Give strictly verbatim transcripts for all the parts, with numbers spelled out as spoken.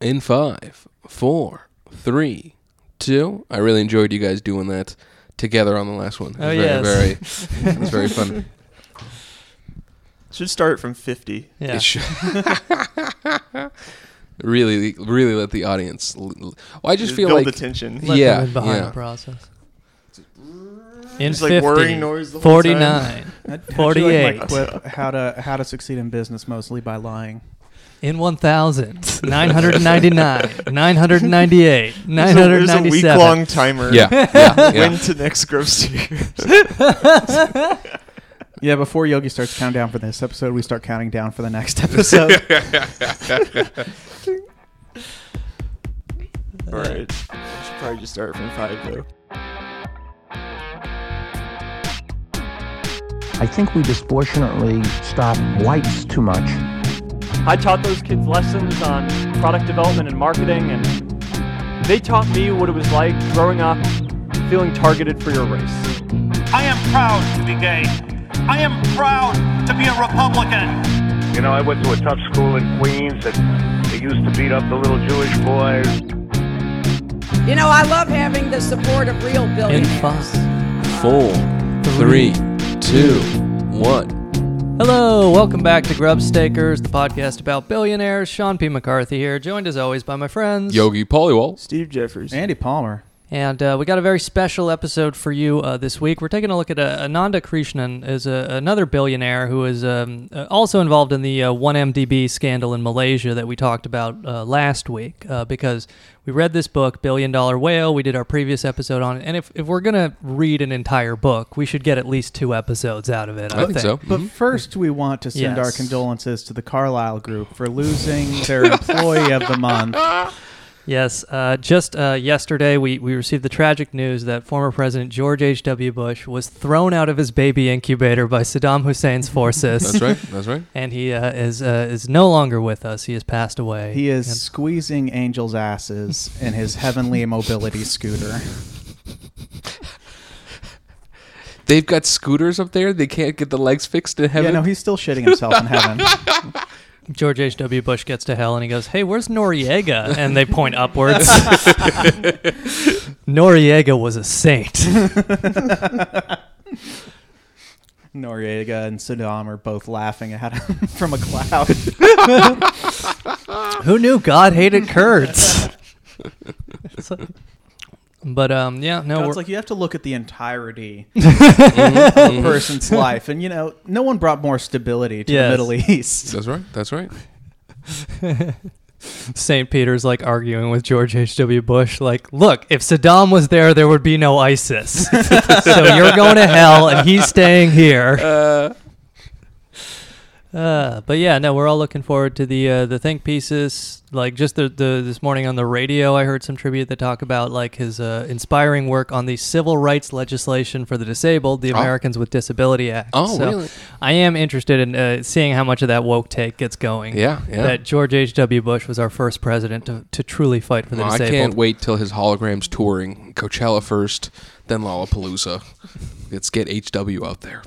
in five, four, three, two. I really enjoyed you guys doing that together on the last one. Oh, yeah. Very, yes. very it was very fun. Should start from fifty. Yeah. It should. Really, really let the audience. Well, I just, just feel build like the tension. Let yeah, them behind yeah. the process. In it's fifty, like whirring noise the forty-nine, whole time. forty-eight. Like, like, how to how to succeed in business mostly by lying. In one thousand, nine hundred and ninety-nine, nine hundred and ninety-eight, nine hundred and ninety-seven. There's a, a week-long timer. Yeah. yeah, yeah. When to next gross year. Yeah, before Yogi starts counting down for this episode, we start counting down for the next episode. All right. I should probably just start from five, though. I think we disproportionately stop whites too much. I taught those kids lessons on product development and marketing, and they taught me what it was like growing up feeling targeted for your race. I am proud to be gay. I am proud to be a Republican. You know, I went to a tough school in Queens, and they used to beat up the little Jewish boys. You know, I love having the support of real billionaires. In five, four, three, two, one. Hello, welcome back to Grubstakers, the podcast about billionaires. Sean P. McCarthy here, joined as always by my friends Yogi Paliwal, Steve Jeffers, Andy Palmer. And uh, we got a very special episode for you uh, this week. We're taking a look at uh, Ananda Krishnan, is uh, another billionaire who is um, uh, also involved in the uh, one M D B scandal in Malaysia that we talked about uh, last week, uh, because we read this book, Billion Dollar Whale. We did our previous episode on it. And if, if we're going to read an entire book, we should get at least two episodes out of it. I, I think, think so. But mm-hmm. first, we want to send yes. our condolences to the Carlyle Group for losing their employee of the month. Yes, uh, just uh, yesterday we, we received the tragic news that former President George H W. Bush was thrown out of his baby incubator by Saddam Hussein's forces. That's right, that's right. And he uh, is uh, is no longer with us. He has passed away. He is and- squeezing angels' asses in his heavenly mobility scooter. They've got scooters up there? They can't get the legs fixed in heaven? Yeah, no, he's still shitting himself in heaven. George H W. Bush gets to hell and he goes, "Hey, where's Noriega?" And they point upwards. Noriega was a saint. Noriega and Saddam are both laughing at him from a cloud. Who knew God hated Kurds? Like, but um, yeah, no. It's like you have to look at the entirety of a person's life, and you know, no one brought more stability to yes. the Middle East. That's right. That's right. Saint Peter's like arguing with George H W. Bush, like, "Look, if Saddam was there, there would be no ISIS. So you're going to hell, and he's staying here." Uh, Uh, but yeah, no, we're all looking forward to the uh, the think pieces. Like just the, the this morning on the radio, I heard some tribute that talk about like his uh, inspiring work on the civil rights legislation for the disabled, the oh. Americans with Disability Act. Oh, so really? I am interested in uh, seeing how much of that woke take gets going. Yeah, yeah. That George H W. Bush was our first president to, to truly fight for the oh, disabled. I can't wait till his hologram's touring Coachella first, then Lollapalooza. Let's get H W out there.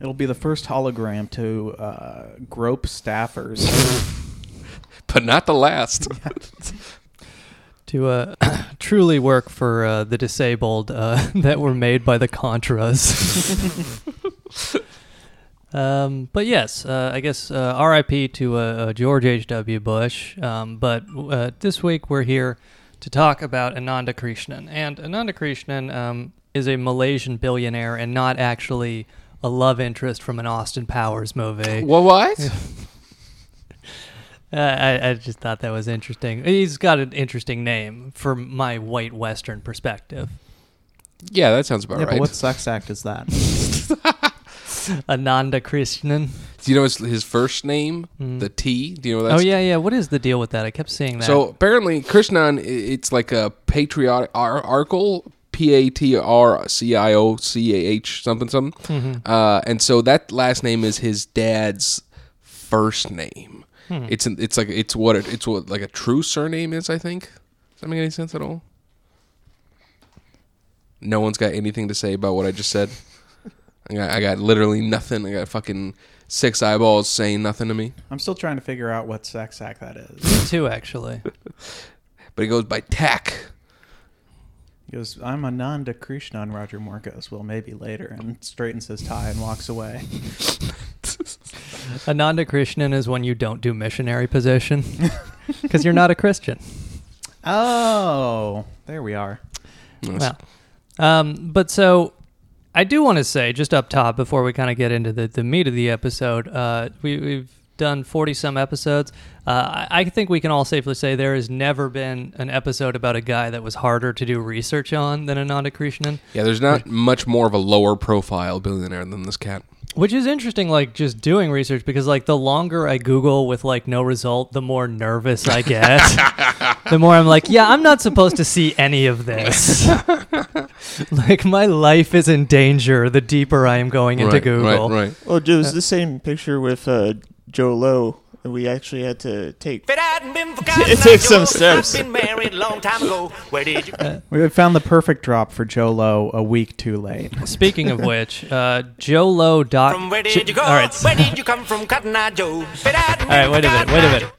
It'll be the first hologram to uh, grope staffers. But not the last. To uh, truly work for uh, the disabled uh, that were made by the Contras. Um, but yes, uh, I guess uh, R I P to uh, uh, George H W. Bush. Um, but uh, this week we're here to talk about Ananda Krishnan. And Ananda Krishnan um, is a Malaysian billionaire and not actually a love interest from an Austin Powers movie. Well, what? uh, I, I just thought that was interesting. He's got an interesting name for my white Western perspective. Yeah, that sounds about yeah, right. But what sex act is that? Ananda Krishnan. Do you know his, his first name? Mm. The T? Do you know that's Oh, yeah, yeah. What is the deal with that? I kept seeing that. So apparently Krishnan, it's like a patriotic article. P A T R C I O C A H something something. Mm-hmm. Uh, and so that last name is his dad's first name. Hmm. It's an, it's like it's what it, it's what like a true surname is, I think. Does that make any sense at all? No one's got anything to say about what I just said. I got, I got literally nothing. I got fucking six eyeballs saying nothing to me. I'm still trying to figure out what sex act that is. Me too, actually. But he goes by Tack. He goes, I'm Ananda Krishnan, Roger Marcos. Well, maybe later. And straightens his tie and walks away. Ananda Krishnan is when you don't do missionary position. Because you're not a Christian. Oh, there we are. Nice. Well, um, but so... I do want to say, just up top, before we kind of get into the, the meat of the episode, uh, we, we've done forty-some episodes. Uh, I, I think we can all safely say there has never been an episode about a guy that was harder to do research on than Ananda Krishnan. Yeah, there's not much more of a lower profile billionaire than this cat. Which is interesting, like, just doing research, because, like, the longer I Google with, like, no result, the more nervous I get. The more I'm like, yeah, I'm not supposed to see any of this. Like, my life is in danger the deeper I am going into right, Google. Right, right. Well, it was the same picture with uh, Jho Low. We actually had to take it takes some steps. uh, we had found the perfect drop for Jho Low a week too late. Speaking of which, uh, Jho Low dot. From where did you go? All right. Where did you come from, Cotton Eye Joe? All right. Wait a minute. Wait a minute.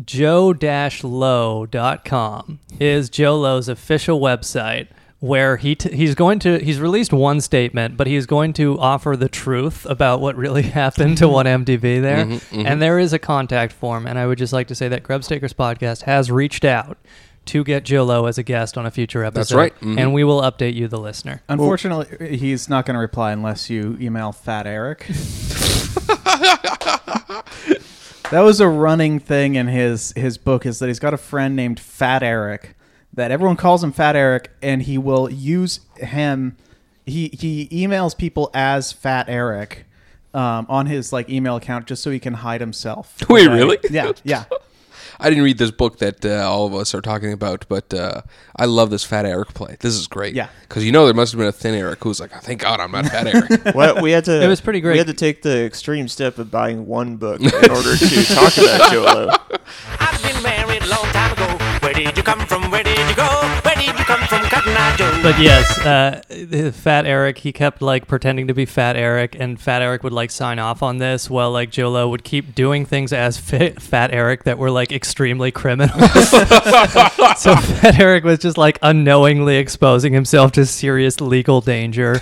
Jho Low dot com is Jho Low's official website, where he t- he's going to he's released one statement, but he's going to offer the truth about what really happened to one M D B there. Mm-hmm, mm-hmm. And there is a contact form, and I would just like to say that Grubstakers Podcast has reached out to get Jho Low as a guest on a future episode. That's right. Mm-hmm. And we will update you, the listener. Unfortunately, well, he's not going to reply unless you email Fat Eric. That was a running thing in his his book, is that he's got a friend named Fat Eric, that everyone calls him Fat Eric, and he will use him. He he emails people as Fat Eric um, on his like email account just so he can hide himself. Wait, right? Really? Yeah, yeah. I didn't read this book that uh, all of us are talking about, but uh, I love this Fat Eric play. This is great. Yeah, because you know there must have been a thin Eric who's like, oh, "Thank God I'm not Fat Eric." Well, we had to. It was pretty great. We had to take the extreme step of buying one book in order to talk about Jho Low. I've been married a long time ago. Where did you come from? Where did you go? Where did you come from? But yes, uh, Fat Eric, he kept like pretending to be Fat Eric, and Fat Eric would like sign off on this while like Jho Low would keep doing things as fit, Fat Eric that were like extremely criminal. So Fat Eric was just like unknowingly exposing himself to serious legal danger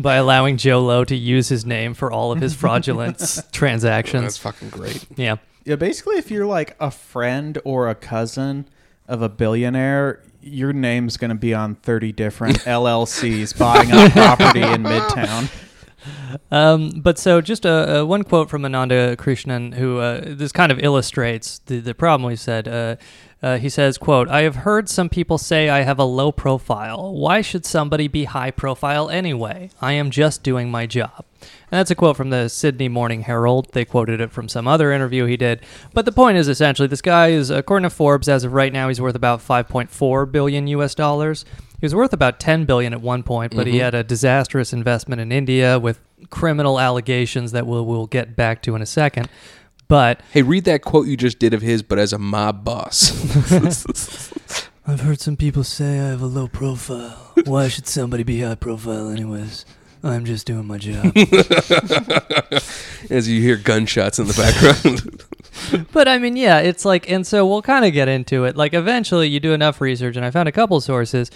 by allowing Jho Low to use his name for all of his fraudulent transactions. That's fucking great. Yeah. Yeah, basically, if you're like a friend or a cousin of a billionaire, your name's going to be on thirty different L L Cs buying up property in Midtown. Um, but so just a, a one quote from Ananda Krishnan, who uh, this kind of illustrates the, the problem we said. Uh, uh, he says, quote, I have heard some people say I have a low profile. Why should somebody be high profile anyway? I am just doing my job. And that's a quote from the Sydney Morning Herald. They quoted it from some other interview he did. But the point is essentially this guy is, according to Forbes, as of right now, he's worth about five point four billion U S dollars. He was worth about ten billion at one point, but mm-hmm. he had a disastrous investment in India with criminal allegations that we'll, we'll get back to in a second. But hey, read that quote you just did of his, but as a mob boss. I've heard some people say I have a low profile. Why should somebody be high profile anyways? I'm just doing my job. As you hear gunshots in the background. But I mean, yeah, it's like, and so we'll kind of get into it. Like eventually you do enough research, and I found a couple sources.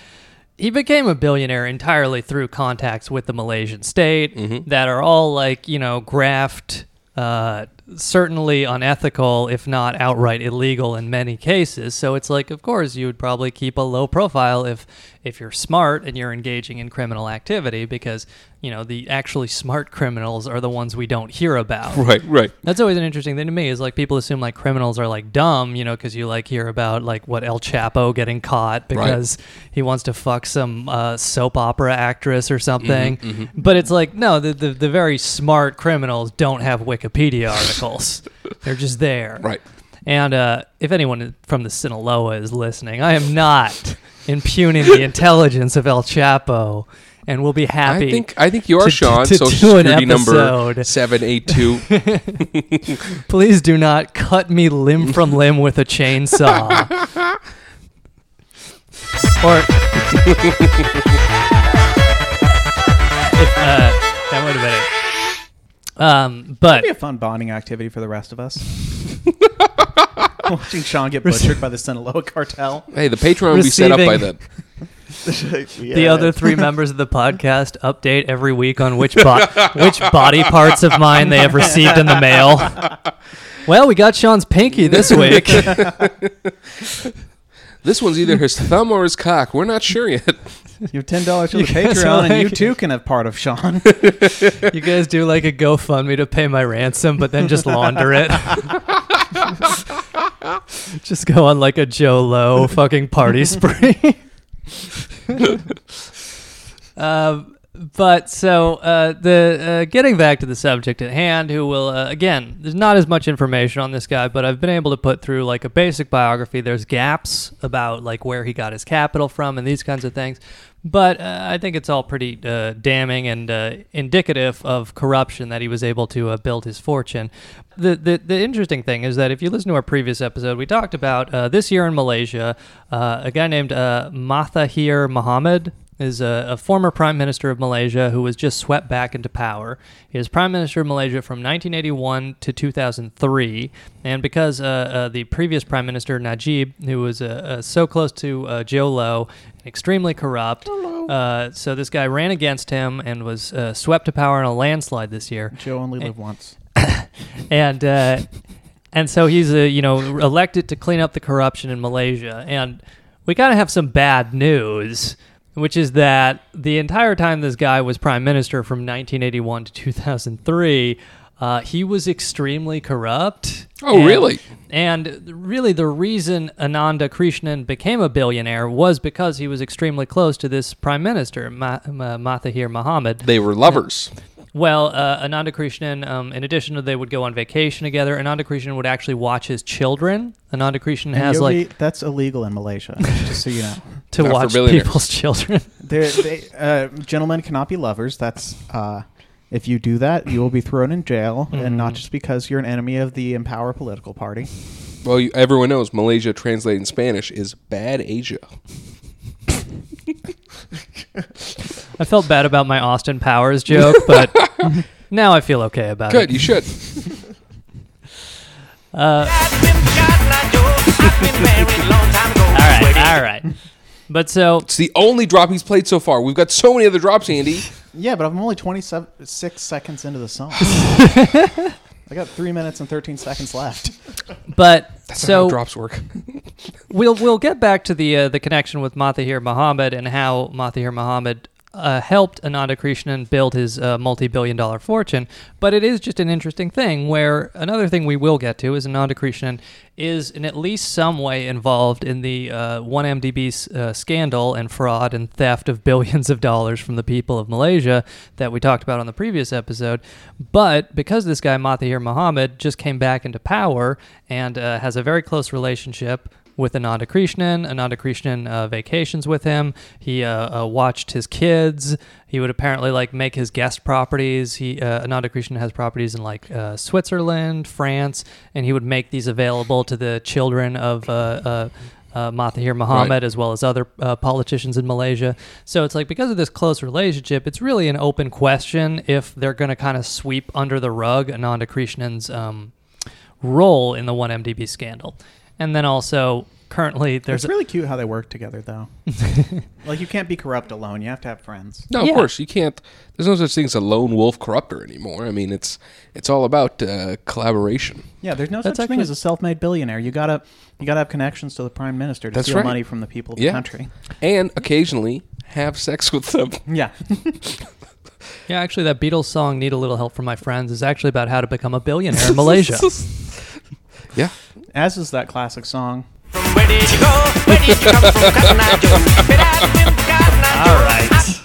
He became a billionaire entirely through contacts with the Malaysian state mm-hmm. that are all like, you know, graft, uh, certainly unethical, if not outright illegal in many cases. So it's like, of course, you would probably keep a low profile if if you're smart and you're engaging in criminal activity, because, you know, the actually smart criminals are the ones we don't hear about. Right, right. That's always an interesting thing to me, is like people assume like criminals are like dumb, you know, because you like hear about like what El Chapo getting caught because right. he wants to fuck some uh, soap opera actress or something. Mm-hmm, mm-hmm. But it's like, no, the, the, the very smart criminals don't have Wikipedia articles. They're just there. Right. And uh, if anyone from the Sinaloa is listening, I am not impugning the intelligence of El Chapo, and we'll be happy. I think I think you are, to, Sean. To, to Social Security number seven eight two. Please do not cut me limb from limb with a chainsaw. Or if, uh, That would have been it. Um, but it'd be a fun bonding activity for the rest of us. Watching Sean get butchered by the Sinaloa cartel. Hey, the Patreon will be set up by the... yeah. The other three members of the podcast update every week on which bo- which body parts of mine they have received in the mail. Well, we got Sean's pinky this week. This one's either his thumb or his cock. We're not sure yet. You have ten dollars to the Patreon, like, and you too can have part of Sean. You guys do like a GoFundMe to pay my ransom, but then just launder it. Just go on like a Jho Low fucking party spree. uh, but so uh, the uh, getting back to the subject at hand, who will uh, again, there's not as much information on this guy, but I've been able to put through like a basic biography. There's gaps about like where he got his capital from and these kinds of things, but uh, I think it's all pretty uh, damning and uh, indicative of corruption that he was able to uh, build his fortune. The, the the interesting thing is that if you listen to our previous episode, we talked about uh, this year in Malaysia, uh, a guy named uh, Mahathir Mohamad is a, a former prime minister of Malaysia who was just swept back into power. He was prime minister of Malaysia from nineteen eighty-one to two thousand three, and because uh, uh, the previous prime minister, Najib, who was uh, uh, so close to uh, Jho Low, extremely corrupt, uh, so this guy ran against him and was uh, swept to power in a landslide this year. Joe only lived and, once. and uh, and so he's uh, you know elected to clean up the corruption in Malaysia, and we gotta have some bad news, which is that the entire time this guy was prime minister from nineteen eighty-one to two thousand three, uh, he was extremely corrupt. Oh, and, really? And really, the reason Ananda Krishnan became a billionaire was because he was extremely close to this prime minister, Ma- Ma- Mahathir Mohamad. They were lovers. And, Well, uh, Ananda Krishnan, um, in addition to they would go on vacation together, Ananda Krishnan would actually watch his children. Ananda Krishnan and has Yogi, like... That's illegal in Malaysia, just so you know. To Not watch people's children. They, uh, gentlemen cannot be lovers. That's... Uh, if you do that, you will be thrown in jail, mm-hmm. and not just because you're an enemy of the Empower political party. Well, you, everyone knows Malaysia, translated in Spanish, is bad Asia. I felt bad about my Austin Powers joke, but now I feel okay about Good, it. Good, you should. Uh, all right, all right. But so it's the only drop he's played so far. We've got so many other drops, Andy. Yeah, but I'm only twenty-six seconds into the song. I got three minutes and thirteen seconds left. But that's so not how drops work. we'll we'll get back to the uh, the connection with Mahathir Mohamad and how Mahathir Mohamad uh, helped Ananda Krishnan build his uh, multi-billion dollar fortune. But it is just an interesting thing where another thing we will get to is Ananda Krishnan is in at least some way involved in the uh, one M D B uh, scandal and fraud and theft of billions of dollars from the people of Malaysia that we talked about on the previous episode. But because this guy, Mahathir Mohamad, just came back into power and uh, has a very close relationship with Ananda Krishnan. Ananda Krishnan uh, vacations with him. He uh, uh, watched his kids. He would apparently like make his guest properties. He uh, Ananda Krishnan has properties in like uh, Switzerland, France, and he would make these available to the children of uh, uh, uh, Mahathir Mohamad, right, as well as other uh, politicians in Malaysia. So it's like because of this close relationship, it's really an open question if they're going to kind of sweep under the rug Ananda Krishnan's um, role in the one M D B scandal. And then also, currently, there's... It's really cute how they work together, though. Like, you can't be corrupt alone. You have to have friends. No, of yeah. course. You can't... There's no such thing as a lone wolf corruptor anymore. I mean, it's it's all about uh, collaboration. Yeah, there's no That's such actually, thing as a self-made billionaire. You gotta you gotta have connections to the prime minister to That's steal right. money from the people of yeah. the country. And occasionally, have sex with them. Yeah. Yeah, actually, that Beatles song, Need a Little Help from My Friends, is actually about how to become a billionaire in Malaysia. Yeah. As is that classic song. From where did you go? Where did you come from? All right.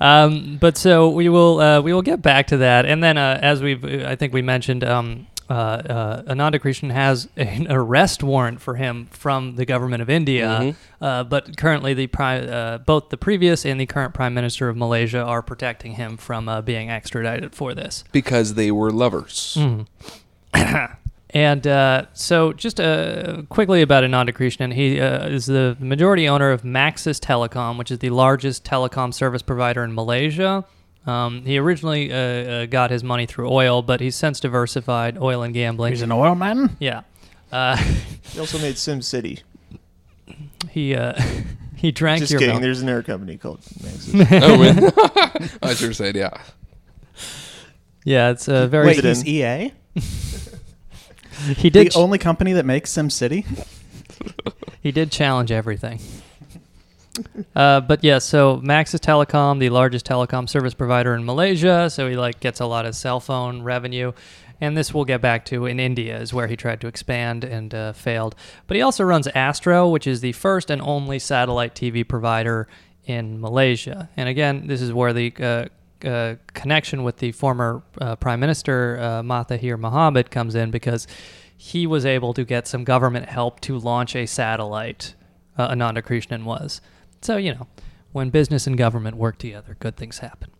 um, but so we will uh, we will get back to that, and then uh, as we've I think we mentioned, um, uh, uh, Ananda Krishnan has an arrest warrant for him from the government of India. Mm-hmm. Uh, but currently, the pri- uh, both the previous and the current prime minister of Malaysia are protecting him from uh, being extradited for this because they were lovers. Mm. And uh, so just uh, quickly about Ananda Krishnan, he uh, is the majority owner of Maxis Telecom, which is the largest telecom service provider in Malaysia. Um, he originally uh, uh, got his money through oil, but he's since diversified oil and gambling. He's an oil man? Yeah. Uh, he also made Sim City. He uh, he drank Just your kidding. Milk. There's an air company called Maxis. Oh, wait. I should have said, yeah. Yeah, it's a very... Wait, he's E A? He did the ch- only company that makes Sim City? He did challenge everything. Uh, but yeah, so Maxis Telecom, the largest telecom service provider in Malaysia, so he like gets a lot of cell phone revenue, and this we'll get back to in India is where he tried to expand and uh, failed. But he also runs Astro, which is the first and only satellite T V provider in Malaysia. And again, this is where the uh, uh, connection with the former uh, Prime Minister uh, Mahathir Mohamad comes in, because he was able to get some government help to launch a satellite. Uh, Ananda Krishnan was. So, you know, when business and government work together, good things happen.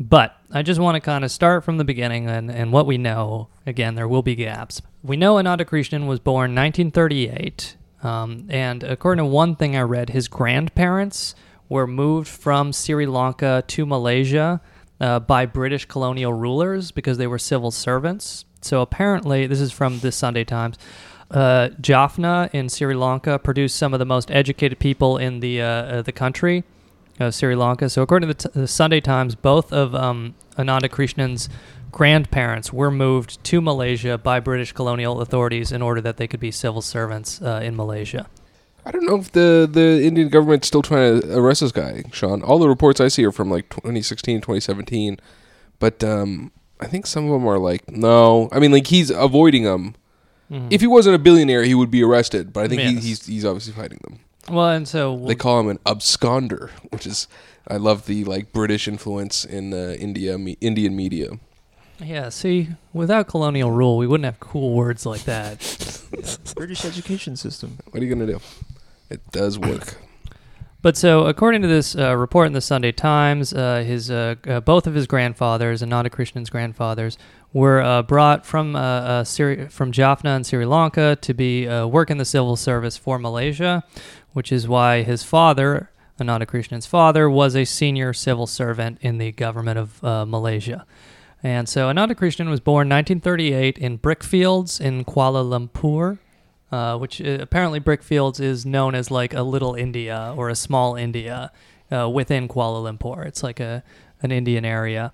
But I just want to kind of start from the beginning and, and what we know. Again, there will be gaps. We know Ananda Krishnan was born nineteen thirty-eight, um, and according to one thing I read, his grandparents were moved from Sri Lanka to Malaysia uh, by British colonial rulers because they were civil servants. So apparently, this is from the Sunday Times, Uh, Jaffna in Sri Lanka produced some of the most educated people in the uh, uh, the country of Sri Lanka. So according to the, t- the Sunday Times, both of um, Ananda Krishnan's grandparents were moved to Malaysia by British colonial authorities in order that they could be civil servants uh, in Malaysia. I don't know if the, the Indian government's still trying to arrest this guy, Sean. All the reports I see are from like twenty sixteen, twenty seventeen, but um, I think some of them are like, no. I mean, like he's avoiding them. Mm-hmm. If he wasn't a billionaire, he would be arrested. But I think yes. he, he's he's obviously fighting them. Well, and so we'll they call him an absconder, which is I love the like British influence in uh, India me, Indian media. Yeah, see, without colonial rule, we wouldn't have cool words like that. Yeah. British education system. What are you gonna do? It does work. But so, according to this uh, report in the Sunday Times, uh, his uh, uh, both of his grandfathers, Ananda Krishnan's grandfathers, were uh, brought from uh, uh, Syri- from Jaffna in Sri Lanka to be uh, work in the civil service for Malaysia, which is why his father, Ananda Krishnan's father, was a senior civil servant in the government of uh, Malaysia. And so, Ananda Krishnan was born nineteen thirty-eight in Brickfields in Kuala Lumpur. Uh, which uh, apparently Brickfields is known as like a little India or a small India uh, within Kuala Lumpur. It's like a an Indian area.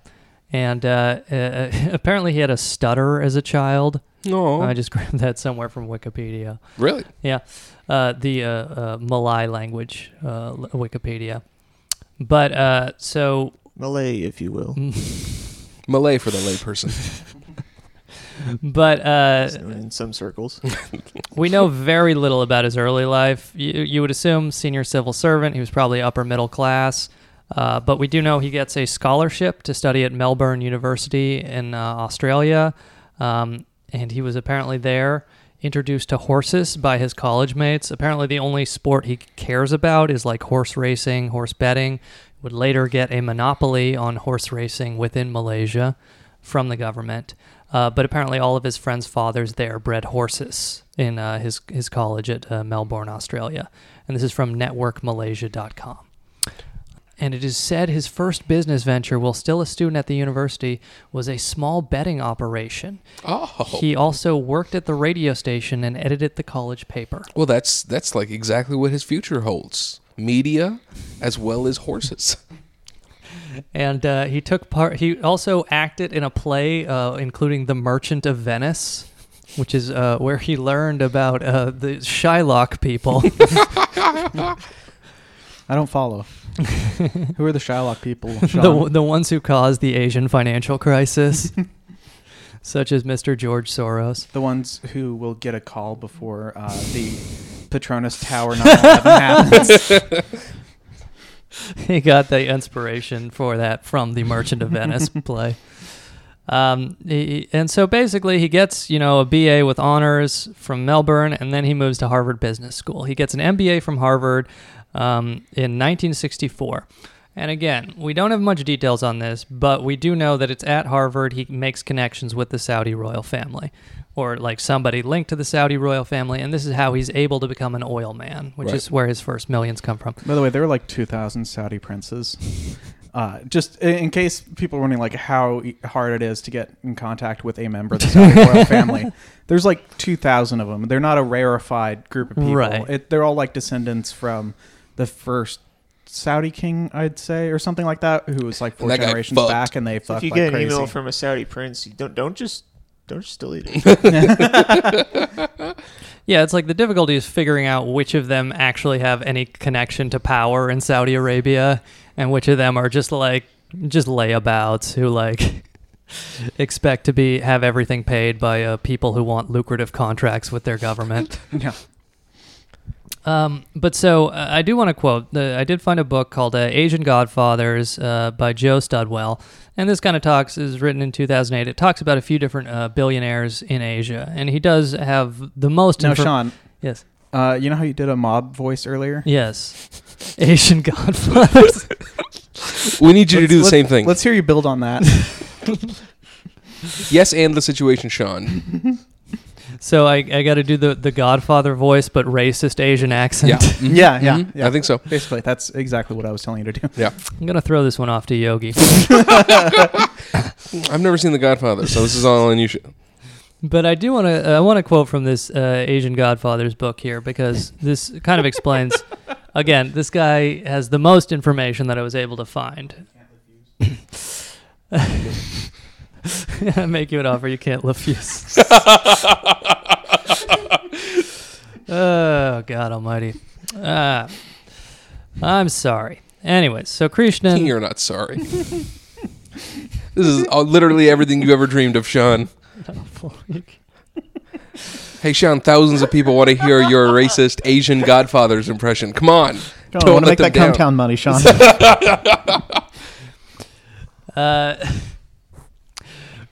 And uh, uh, apparently he had a stutter as a child. No. I just grabbed that somewhere from Wikipedia. Really? Yeah. Uh, the uh, uh, Malay language uh, Wikipedia. But uh, so... Malay, if you will. Malay for the layperson. But uh, in some circles, we know very little about his early life. You, you would assume senior civil servant. He was probably upper middle class. Uh, but we do know he gets a scholarship to study at Melbourne University in uh, Australia. Um, and he was apparently there introduced to horses by his college mates. Apparently the only sport he cares about is like horse racing, horse betting. Would later get a monopoly on horse racing within Malaysia from the government. Uh, but apparently all of his friends' fathers there bred horses in uh, his his college at uh, Melbourne, Australia. And this is from network malaysia dot com. And it is said his first business venture, while still a student at the university, was a small betting operation. Oh. He also worked at the radio station and edited the college paper. Well, that's that's like exactly what his future holds. Media as well as horses. And uh, he took part. He also acted in a play, uh, including The Merchant of Venice, which is uh, where he learned about uh, the Shylock people. I don't follow. Who are the Shylock people? The, the ones who caused the Asian financial crisis, such as Mister George Soros. The ones who will get a call before uh, the Petronas Tower nine eleven happens. He got the inspiration for that from the Merchant of Venice play. Um, he, and so basically he gets, you know, a B A with honors from Melbourne, and then he moves to Harvard Business School. He gets an M B A from Harvard um, in nineteen sixty-four. And again, we don't have much details on this, but we do know that it's at Harvard. He makes connections with the Saudi royal family, or like somebody linked to the Saudi royal family, and this is how he's able to become an oil man, which right. is where his first millions come from. By the way, there were like two thousand Saudi princes. Uh, just in case people are wondering like how hard it is to get in contact with a member of the Saudi royal family, there's like two thousand of them. They're not a rarefied group of people. Right. It, they're all like descendants from the first Saudi king, I'd say, or something like that, who was like four generations back, and they fucked like crazy. If you get like an crazy email from a Saudi prince, you don't don't just don't just delete it. Yeah, it's like the difficulty is figuring out which of them actually have any connection to power in Saudi Arabia, and which of them are just like just layabouts who like expect to be have everything paid by uh, people who want lucrative contracts with their government. Yeah. Um, but so uh, I do want to quote, uh, I did find a book called uh, Asian Godfathers uh, by Jho Studwell, and this kind of talks, is written in two thousand eight, it talks about a few different uh, billionaires in Asia, and he does have the most... Now, infor- Sean. Yes. Uh, you know how you did a mob voice earlier? Yes. Asian Godfathers. We need you let's, to do the same thing. Let's hear you build on that. Yes, and the situation, Sean. So I, I got to do the, the Godfather voice, but racist Asian accent. Yeah, mm-hmm. yeah, yeah, mm-hmm. yeah. I think so. Basically, that's exactly what I was telling you to do. Yeah. I'm going to throw this one off to Yogi. I've never seen The Godfather, so this is all on you. But I do want to I want to quote from this uh, Asian Godfathers book here, because this kind of explains, again, this guy has the most information that I was able to find. I make you an offer you can't refuse. Oh, God almighty. Uh, I'm sorry. Anyways, so Krishnan... You're not sorry. This is all, literally everything you ever dreamed of, Sean. Oh, hey, Sean, thousands of people want to hear your racist Asian Godfather's impression. Come on. Don't, Don't want to make that down. Compound money, Sean. uh...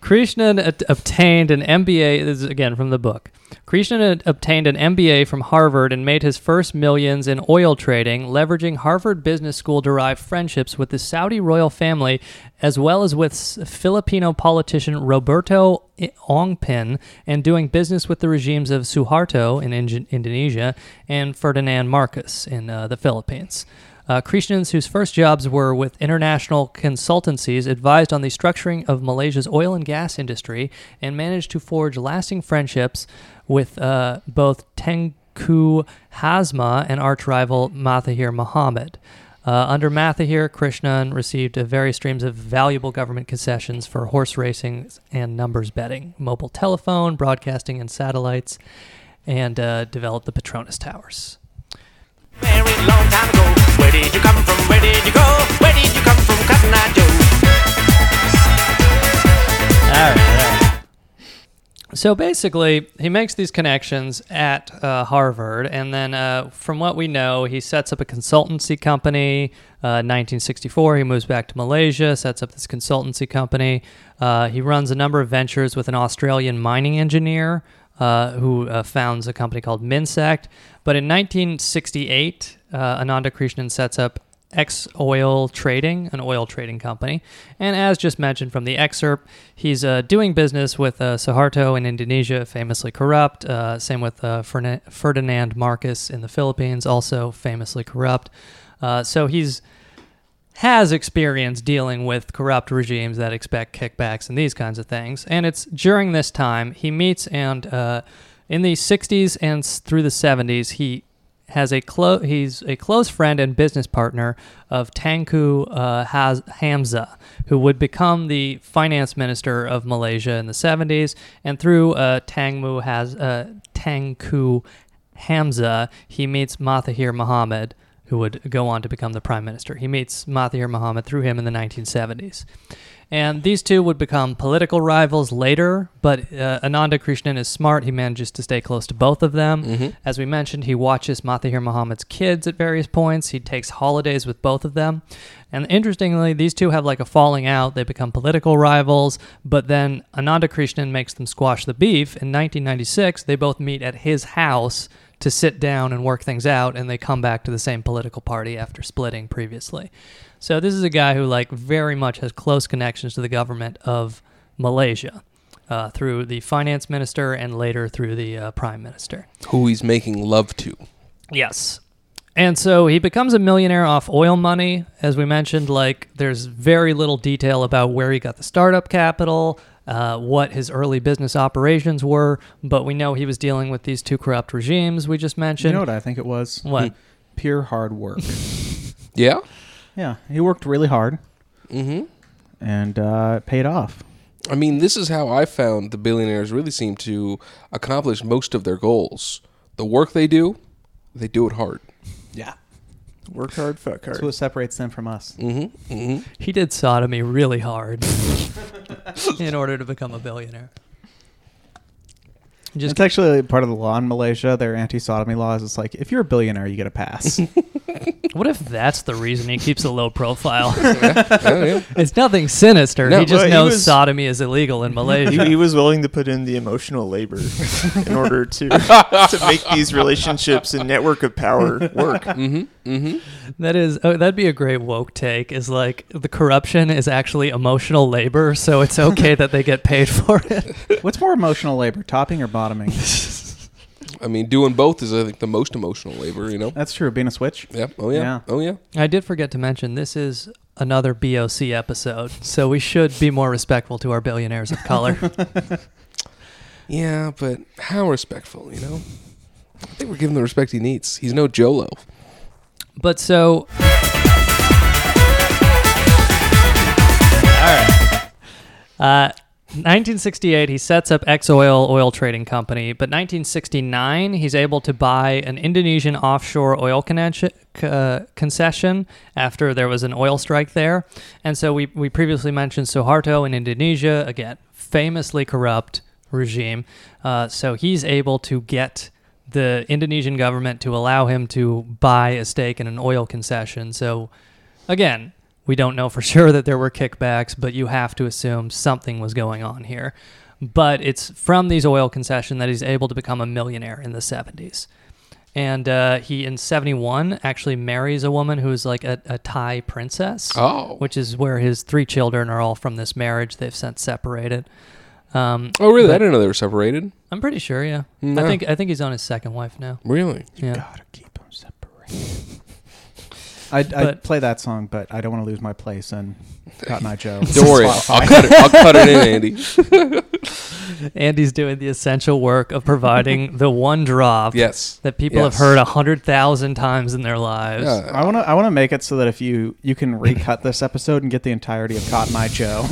Krishnan at- obtained an M B A, this is again from the book. Krishnan obtained an M B A from Harvard and made his first millions in oil trading, leveraging Harvard Business School-derived friendships with the Saudi royal family, as well as with Filipino politician Roberto Ongpin, and doing business with the regimes of Suharto in Ingen- Indonesia and Ferdinand Marcos in uh, the Philippines. Uh, Krishnans, whose first jobs were with international consultancies, advised on the structuring of Malaysia's oil and gas industry and managed to forge lasting friendships with uh, both Tengku Hamzah and arch-rival Mahathir Mohamad. Uh, under Mahathir, Krishnan received uh, various streams of valuable government concessions for horse racing and numbers betting, mobile telephone, broadcasting and satellites, and uh, developed the Petronas Towers. Very long time ago. Where did you come from? Where did you go? Where did you come from, Cotton Eye Joe? All right. So basically, he makes these connections at uh, Harvard, and then uh, from what we know, he sets up a consultancy company. Uh, nineteen sixty-four, he moves back to Malaysia, sets up this consultancy company. Uh, he runs a number of ventures with an Australian mining engineer, Uh, who uh, founds a company called Minsact. But in nineteen sixty-eight, uh, Ananda Krishnan sets up X Oil Trading, an oil trading company. And as just mentioned from the excerpt, he's uh, doing business with uh, Suharto in Indonesia, famously corrupt. Uh, same with uh, Fern- Ferdinand Marcos in the Philippines, also famously corrupt. Uh, so he's has experience dealing with corrupt regimes that expect kickbacks and these kinds of things. And it's during this time he meets and uh, in the sixties and through the seventies, he has a clo- he's a close friend and business partner of Tengku uh, Hamzah, who would become the finance minister of Malaysia in the seventies. And through uh, Tengku has uh, Tengku Hamzah, he meets Mahathir Mohamad, who would go on to become the prime minister. He meets Mahathir Mohamad through him in the nineteen seventies. And these two would become political rivals later, but uh, Ananda Krishnan is smart. He manages to stay close to both of them. Mm-hmm. As we mentioned, he watches Mahathir Mohamad's kids at various points. He takes holidays with both of them. And interestingly, these two have like a falling out. They become political rivals, but then Ananda Krishnan makes them squash the beef. In nineteen ninety-six, they both meet at his house to sit down and work things out, and they come back to the same political party after splitting previously. So this is a guy who like very much has close connections to the government of Malaysia uh, through the finance minister and later through the uh, prime minister. Who he's making love to. Yes. And so he becomes a millionaire off oil money. As we mentioned, like, there's very little detail about where he got the startup capital, uh, what his early business operations were, but we know he was dealing with these two corrupt regimes we just mentioned. You know what I think it was? What? He, pure hard work. Yeah? Yeah. He worked really hard. Mm-hmm. And uh, it paid off. I mean, this is how I found the billionaires really seem to accomplish most of their goals. The work they do, they do it hard. Yeah. Work hard, fuck hard. That's what separates them from us. Mm-hmm. Mm-hmm. He did sodomy really hard in order to become a billionaire. Just it's c- actually part of the law in Malaysia. Their anti-sodomy laws. It's like, if you're a billionaire, you get a pass. What if that's the reason he keeps a low profile? Yeah. Yeah, yeah. It's nothing sinister. No, he just well, knows he was, sodomy is illegal in Malaysia. He, he was willing to put in the emotional labor in order to to make these relationships and network of power work. Mm-hmm, mm-hmm. That is, oh, that'd be a great woke take, is like, the corruption is actually emotional labor, so it's okay that they get paid for it. What's more emotional labor, topping or bottoming? I mean, doing both is, I think, the most emotional labor, you know? That's true. Being a switch. Yeah. Oh, yeah. yeah. Oh, yeah. I did forget to mention, this is another B O C episode, so we should be more respectful to our billionaires of color. Yeah, but how respectful, you know? I think we're giving the respect he needs. He's no Jho Low. But so... All right. Uh... nineteen sixty-eight, he sets up X-Oil oil trading company, but nineteen sixty-nine, he's able to buy an Indonesian offshore oil connection, uh, concession after there was an oil strike there. And so we, we previously mentioned Suharto in Indonesia, again, famously corrupt regime. Uh, so he's able to get the Indonesian government to allow him to buy a stake in an oil concession. So again... We don't know for sure that there were kickbacks, but you have to assume something was going on here. But it's from these oil concessions that he's able to become a millionaire in the seventies. And uh, he, in seventy-one, actually marries a woman who's like a, a Thai princess, oh. which is where his three children are all from this marriage. They've since separated. Um, oh, really? I didn't know they were separated. I'm pretty sure, yeah. No. I think I think he's on his second wife now. Really? Yeah. You gotta keep them separated. I'd, but, I'd play that song, but I don't want to lose my place and got my Joe. Don't worry. I'll cut it. I'll cut it in, Andy. Andy's doing the essential work of providing the one drop yes. that people yes. have heard one hundred thousand times in their lives. Yeah. I want to I want to make it so that if you, you can recut this episode and get the entirety of Caught My Joe.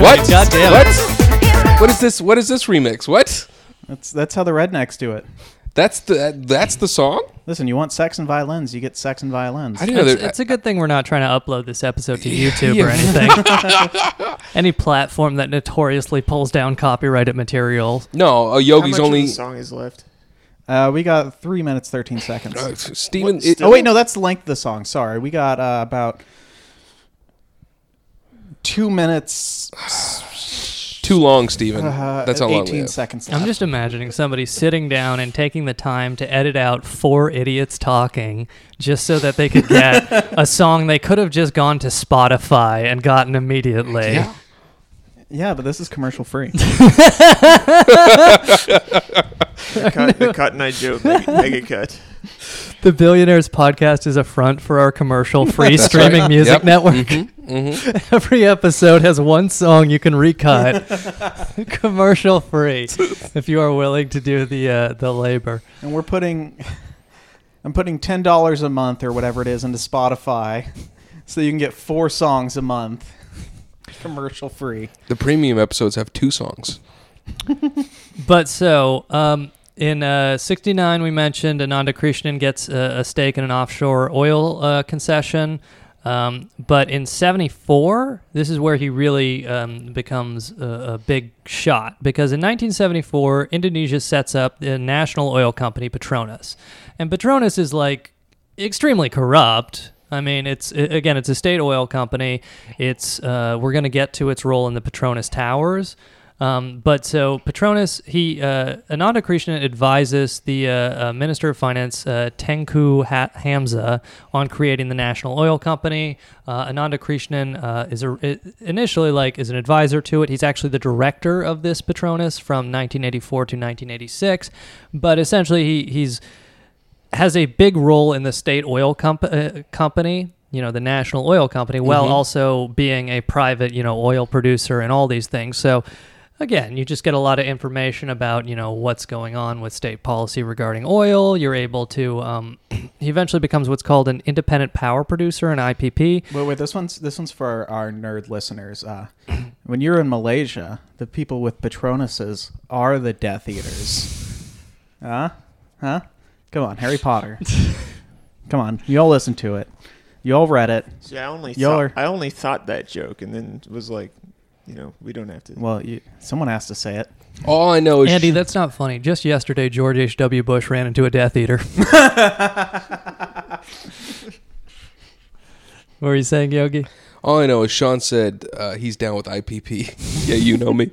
What? Goddamn. What? What is this? What is this remix? What? That's that's how the rednecks do it. That's the that's the song? Listen, you want sex and violins, you get sex and violins. I didn't know it's, that, it's a good thing we're not trying to upload this episode to YouTube yeah. or anything. Any platform that notoriously pulls down copyrighted material. No, uh, Yogi's how much only of the song is left. Uh, we got three minutes thirteen seconds. Uh, Steven, what, it, oh wait, no, that's the length of the song. Sorry, we got uh, about. Two minutes. Too long, Steven. Uh, That's how long we have. eighteen seconds left. I'm just imagining somebody sitting down and taking the time to edit out four idiots talking just so that they could get a song they could have just gone to Spotify and gotten immediately. Yeah, yeah, but this is commercial free. The cut, the cut and I joke, mega, mega cut. The Billionaires Podcast is a front for our commercial-free streaming right. music yep. network. Mm-hmm. Mm-hmm. Every episode has one song you can recut, commercial-free, if you are willing to do the uh, the labor. And we're putting, I'm putting ten dollars a month or whatever it is into Spotify, so you can get four songs a month, commercial-free. The premium episodes have two songs. But so. Um, In uh, sixty-nine, we mentioned Ananda Krishnan gets a, a stake in an offshore oil uh, concession. Um, but in seventy-four, this is where he really um, becomes a, a big shot. Because in nineteen seventy-four, Indonesia sets up the national oil company, Petronas. And Petronas is, like, extremely corrupt. I mean, it's it, again, it's a state oil company. It's uh, we're going to get to its role in the Petronas Towers. Um, but so Petronas, he uh, Ananda Krishnan advises the uh, uh, Minister of Finance, uh, Tengku Hamzah, on creating the National Oil Company. Uh, Ananda Krishnan uh, is a, initially like is an advisor to it. He's actually the director of this Petronas from nineteen eighty-four to nineteen eighty-six. But essentially, he he's has a big role in the state oil comp- uh, company. You know, the National Oil Company, while mm-hmm. also being a private, you know, oil producer and all these things. So, again, you just get a lot of information about, you know, what's going on with state policy regarding oil. You're able to, um, he eventually becomes what's called an independent power producer, an I P P. Wait, wait, this one's, this one's for our nerd listeners. Uh, when you're in Malaysia, the people with Patronuses are the Death Eaters. Huh? Huh? Come on, Harry Potter. Come on, you all listen to it. Y'all read it. See, I only thought, are, I only thought that joke, and then was like, you know, we don't have to. Well, you, someone has to say it. All I know is Andy. Sh- that's not funny. Just yesterday, George H W. Bush ran into a Death Eater. What were you saying, Yogi? All I know is Sean said uh, he's down with I P P. Yeah, you know me.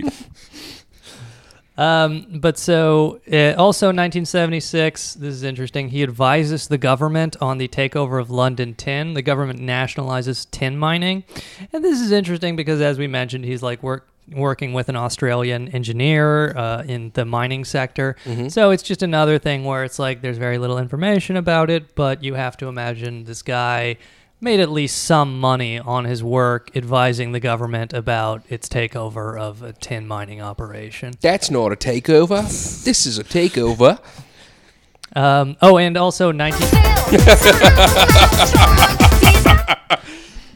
Um, but so uh, also nineteen seventy-six, this is interesting. He advises the government on the takeover of London Tin. The government nationalizes tin mining. And this is interesting because, as we mentioned, he's like work, working with an Australian engineer uh, in the mining sector. Mm-hmm. So it's just another thing where it's like there's very little information about it, but you have to imagine this guy made at least some money on his work advising the government about its takeover of a tin mining operation. That's not a takeover. This is a takeover. Um, oh, and also nineteen... nineteen-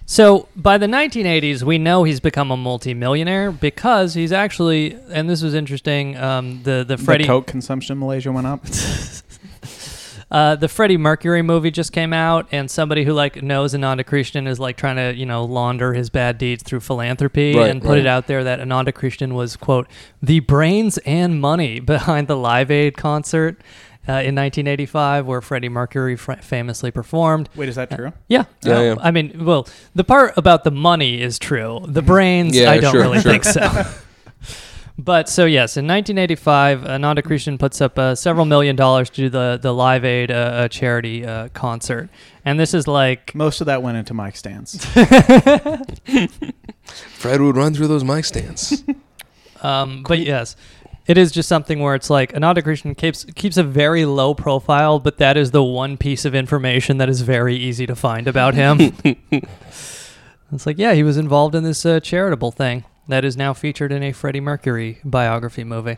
So by the nineteen eighties, we know he's become a multimillionaire because he's actually, and this was interesting, um, the, the Freddie... The coke consumption in Malaysia went up. Uh, the Freddie Mercury movie just came out, and somebody who like knows Ananda Krishnan is like trying to, you know, launder his bad deeds through philanthropy right, and put right. it out there that Ananda Krishnan was, quote, the brains and money behind the Live Aid concert uh, in nineteen eighty-five, where Freddie Mercury fr- famously performed. Wait, is that true? Uh, yeah. Yeah, um, yeah. I mean, well, the part about the money is true. The brains, yeah, I don't sure, really sure. think so. But so, yes, in nineteen eighty-five, Ananda Krishnan puts up uh, several million dollars to do the, the Live Aid uh, uh, charity uh, concert. And this is like... Most of that went into mic stands. Fred would run through those mic stands. um, but yes, it is just something where it's like Ananda Krishnan keeps, keeps a very low profile, but that is the one piece of information that is very easy to find about him. It's like, yeah, he was involved in this uh, charitable thing that is now featured in a Freddie Mercury biography movie.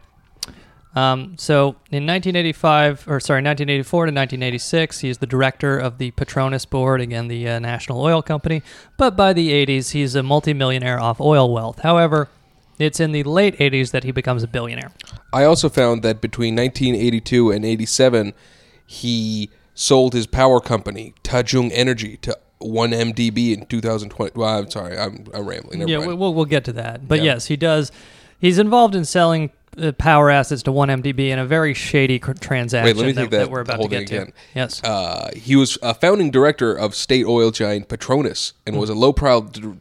Um, so in nineteen eighty-five, or sorry, nineteen eighty-four to nineteen eighty-six, he is the director of the Petronas Board, again, the uh, National Oil Company. But by the eighties, he's a multimillionaire off oil wealth. However, it's in the late eighties that he becomes a billionaire. I also found that between nineteen eighty-two and eighty-seven, he sold his power company, Tajung Energy, to one M D B in two thousand twenty. Well, I'm sorry, I'm, I'm rambling. Never yeah, mind. we'll we'll get to that. But yeah. yes, he does. He's involved in selling uh, power assets to one M D B in a very shady cr- transaction. Wait, let me that, take that, that we're about to get to. Again. Yes, uh, he was a founding director of state oil giant Petronas and mm-hmm. was a low profile.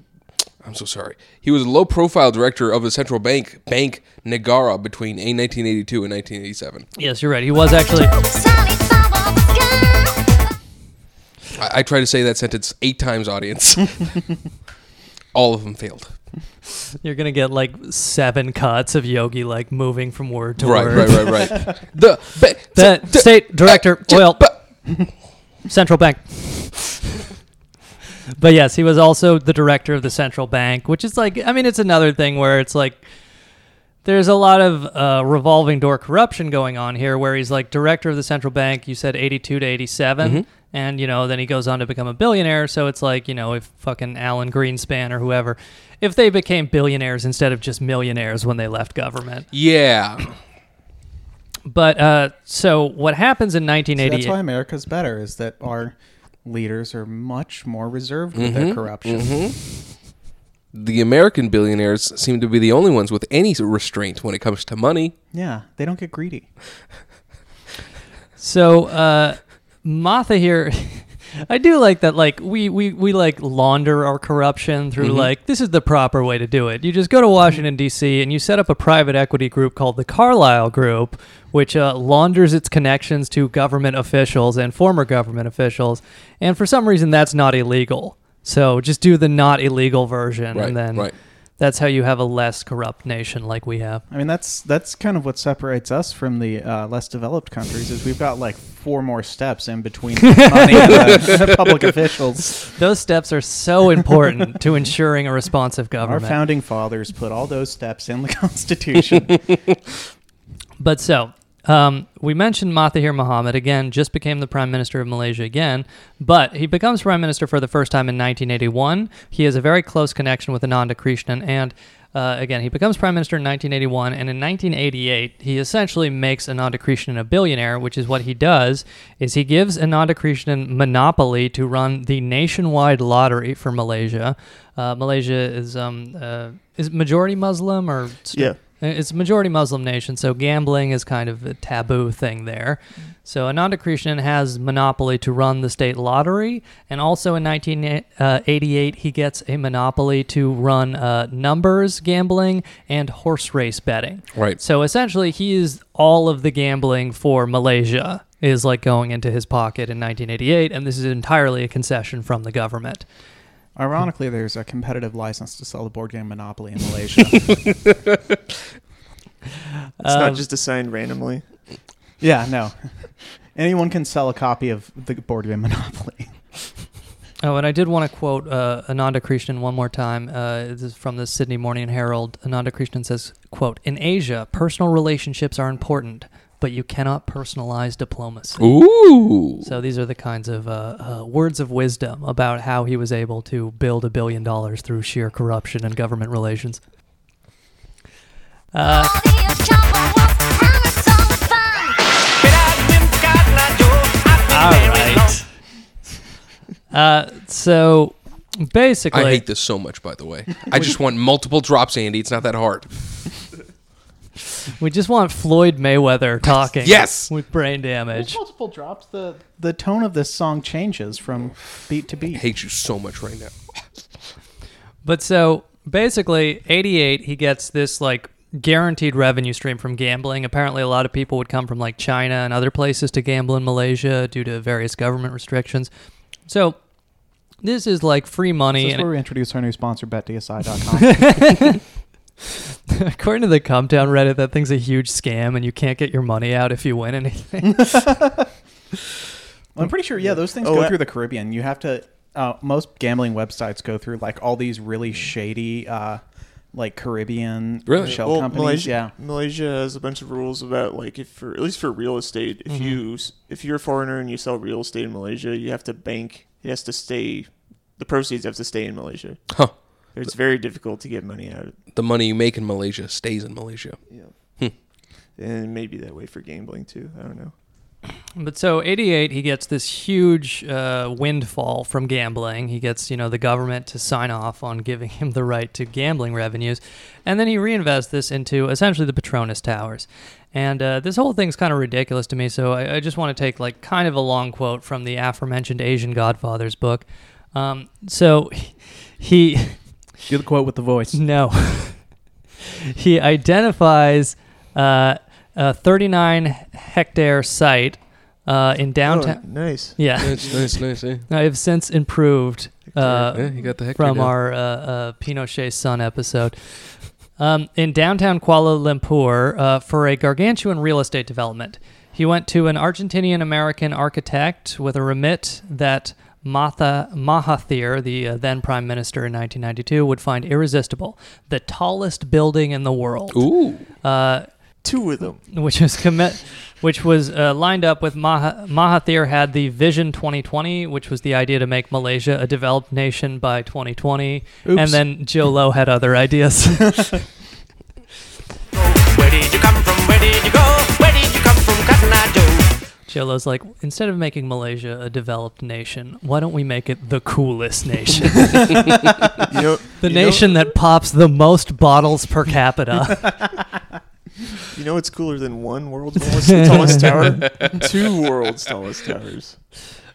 I'm so sorry. He was a low profile director of the central bank, Bank Negara, between nineteen eighty-two and nineteen eighty-seven. Yes, you're right. He was actually. I tried to say that sentence eight times, audience. All of them failed. You're going to get like seven cuts of Yogi like moving from word to right, word. Right, right, right, right. The, ba- the d- state d- director, d- oil, d- central bank. But yes, he was also the director of the central bank, which is like, I mean, it's another thing where it's like, there's a lot of uh, revolving door corruption going on here where he's like director of the central bank, you said eighty-two to eighty-seven, mm-hmm. and, you know, then he goes on to become a billionaire. So it's like, you know, if fucking Alan Greenspan or whoever, if they became billionaires instead of just millionaires when they left government. Yeah. But uh, so what happens in nineteen eighty-eight... So that's why America's better, is that our leaders are much more reserved mm-hmm. with their corruption. Mm-hmm. The American billionaires seem to be the only ones with any restraint when it comes to money. Yeah, they don't get greedy. So, uh, Mahathir here, I do like that. Like we, we, we like launder our corruption through mm-hmm. like, this is the proper way to do it. You just go to Washington D C and you set up a private equity group called the Carlyle Group, which uh, launders its connections to government officials and former government officials. And for some reason that's not illegal. So just do the not illegal version. Right, and then right. that's how you have a less corrupt nation like we have. I mean, that's that's kind of what separates us from the uh, less developed countries is we've got like four more steps in between the money and the public officials. Those steps are so important to ensuring a responsive government. Our founding fathers put all those steps in the Constitution. But so, um, we mentioned Mahathir Mohamad, again, just became the Prime Minister of Malaysia again, but he becomes Prime Minister for the first time in nineteen eighty-one. He has a very close connection with Ananda Krishnan, and uh, again, he becomes Prime Minister in nineteen eighty-one, and in nineteen eighty-eight, he essentially makes Ananda Krishnan a billionaire, which is what he does, is he gives Ananda Krishnan monopoly to run the nationwide lottery for Malaysia. Uh, Malaysia is, um, uh, is majority Muslim or... St- yeah. It's a majority Muslim nation, so gambling is kind of a taboo thing there. So Ananda Krishnan has monopoly to run the state lottery, and also in nineteen eighty-eight, he gets a monopoly to run uh, numbers gambling and horse race betting. Right. So essentially, he is all of the gambling for Malaysia is like going into his pocket in nineteen eighty-eight, and this is entirely a concession from the government. Ironically, there's a competitive license to sell the board game Monopoly in Malaysia. It's um, not just assigned randomly. Yeah, no. Anyone can sell a copy of the board game Monopoly. Oh, and I did want to quote uh, Ananda Krishnan one more time. Uh, this is from the Sydney Morning Herald. Ananda Krishnan says, quote, "In Asia, personal relationships are important, but you cannot personalize diplomacy." Ooh! So these are the kinds of uh, uh, words of wisdom about how he was able to build a billion dollars through sheer corruption and government relations. Uh, all right. Uh, so basically... I hate this so much, by the way. I just want multiple drops, Andy. It's not that hard. We just want Floyd Mayweather talking. Yes, with brain damage. With multiple drops. The the tone of this song changes from beat to beat. I hate you so much right now. But so basically, eighty-eight, he gets this like guaranteed revenue stream from gambling. Apparently, a lot of people would come from like China and other places to gamble in Malaysia due to various government restrictions. So this is like free money. This is where we introduce our new sponsor, bet D S I dot com. According to the Comtown Reddit, that thing's a huge scam and you can't get your money out if you win anything. Well, I'm pretty sure, yeah, those things oh, go uh, through the Caribbean. You have to, uh, most gambling websites go through like all these really shady, uh, like Caribbean really? shell well, companies. Malaysia, yeah. Malaysia has a bunch of rules about like, if for, at least for real estate, if, mm-hmm. you, if you're a foreigner and you sell real estate in Malaysia, you have to bank, it has to stay, the proceeds have to stay in Malaysia. Huh. It's very difficult to get money out. The money you make in Malaysia stays in Malaysia. Yeah. Hmm. And maybe that way for gambling, too. I don't know. But so, eighty-eight, he gets this huge uh, windfall from gambling. He gets, you know, the government to sign off on giving him the right to gambling revenues. And then he reinvests this into, essentially, the Petronas Towers. And uh, this whole thing's kind of ridiculous to me, so I, I just want to take, like, kind of a long quote from the aforementioned Asian Godfathers book. Um, so, he... Do the quote with the voice. No. He identifies uh, a thirty-nine hectare site uh, in downtown. Oh, nice. Yeah. Nice, nice, nice. Eh? I have since improved uh, yeah, you got the from down. our uh, uh, Pinochet's son episode. Um, in downtown Kuala Lumpur uh, for a gargantuan real estate development. He went to an Argentinian-American architect with a remit that... Matha, Mahathir, the uh, then prime minister in nineteen ninety-two, would find irresistible. The tallest building in the world. Ooh. Uh, Two of them. Which was commit, which was uh, lined up with Mah- Mahathir had the Vision twenty twenty, which was the idea to make Malaysia a developed nation by twenty twenty. Oops. And then Jho Low had other ideas. Where did you come from? Where did you go? Where did you come from? Katna Joe. Jho Low's like, instead of making Malaysia a developed nation, why don't we make it the coolest nation? you know, the nation know, that pops the most bottles per capita. You know what's cooler than one world's tallest, tallest tower? Two world's tallest towers.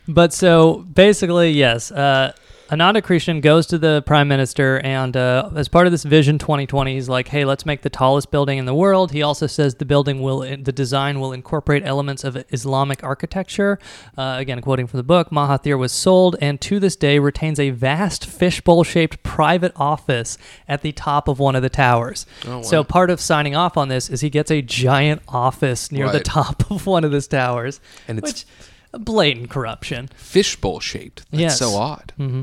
But so basically, yes, uh, Ananda Krishnan goes to the prime minister, and uh, as part of this Vision twenty twenty, he's like, hey, let's make the tallest building in the world. He also says the building will, the design will incorporate elements of Islamic architecture. Uh, again, quoting from the book, Mahathir was sold and to this day retains a vast fishbowl-shaped private office at the top of one of the towers. Oh, wow. So part of signing off on this is he gets a giant office near right. the top of one of his towers, and it's which, blatant corruption. Fishbowl-shaped. That's yes. so odd. Mm-hmm.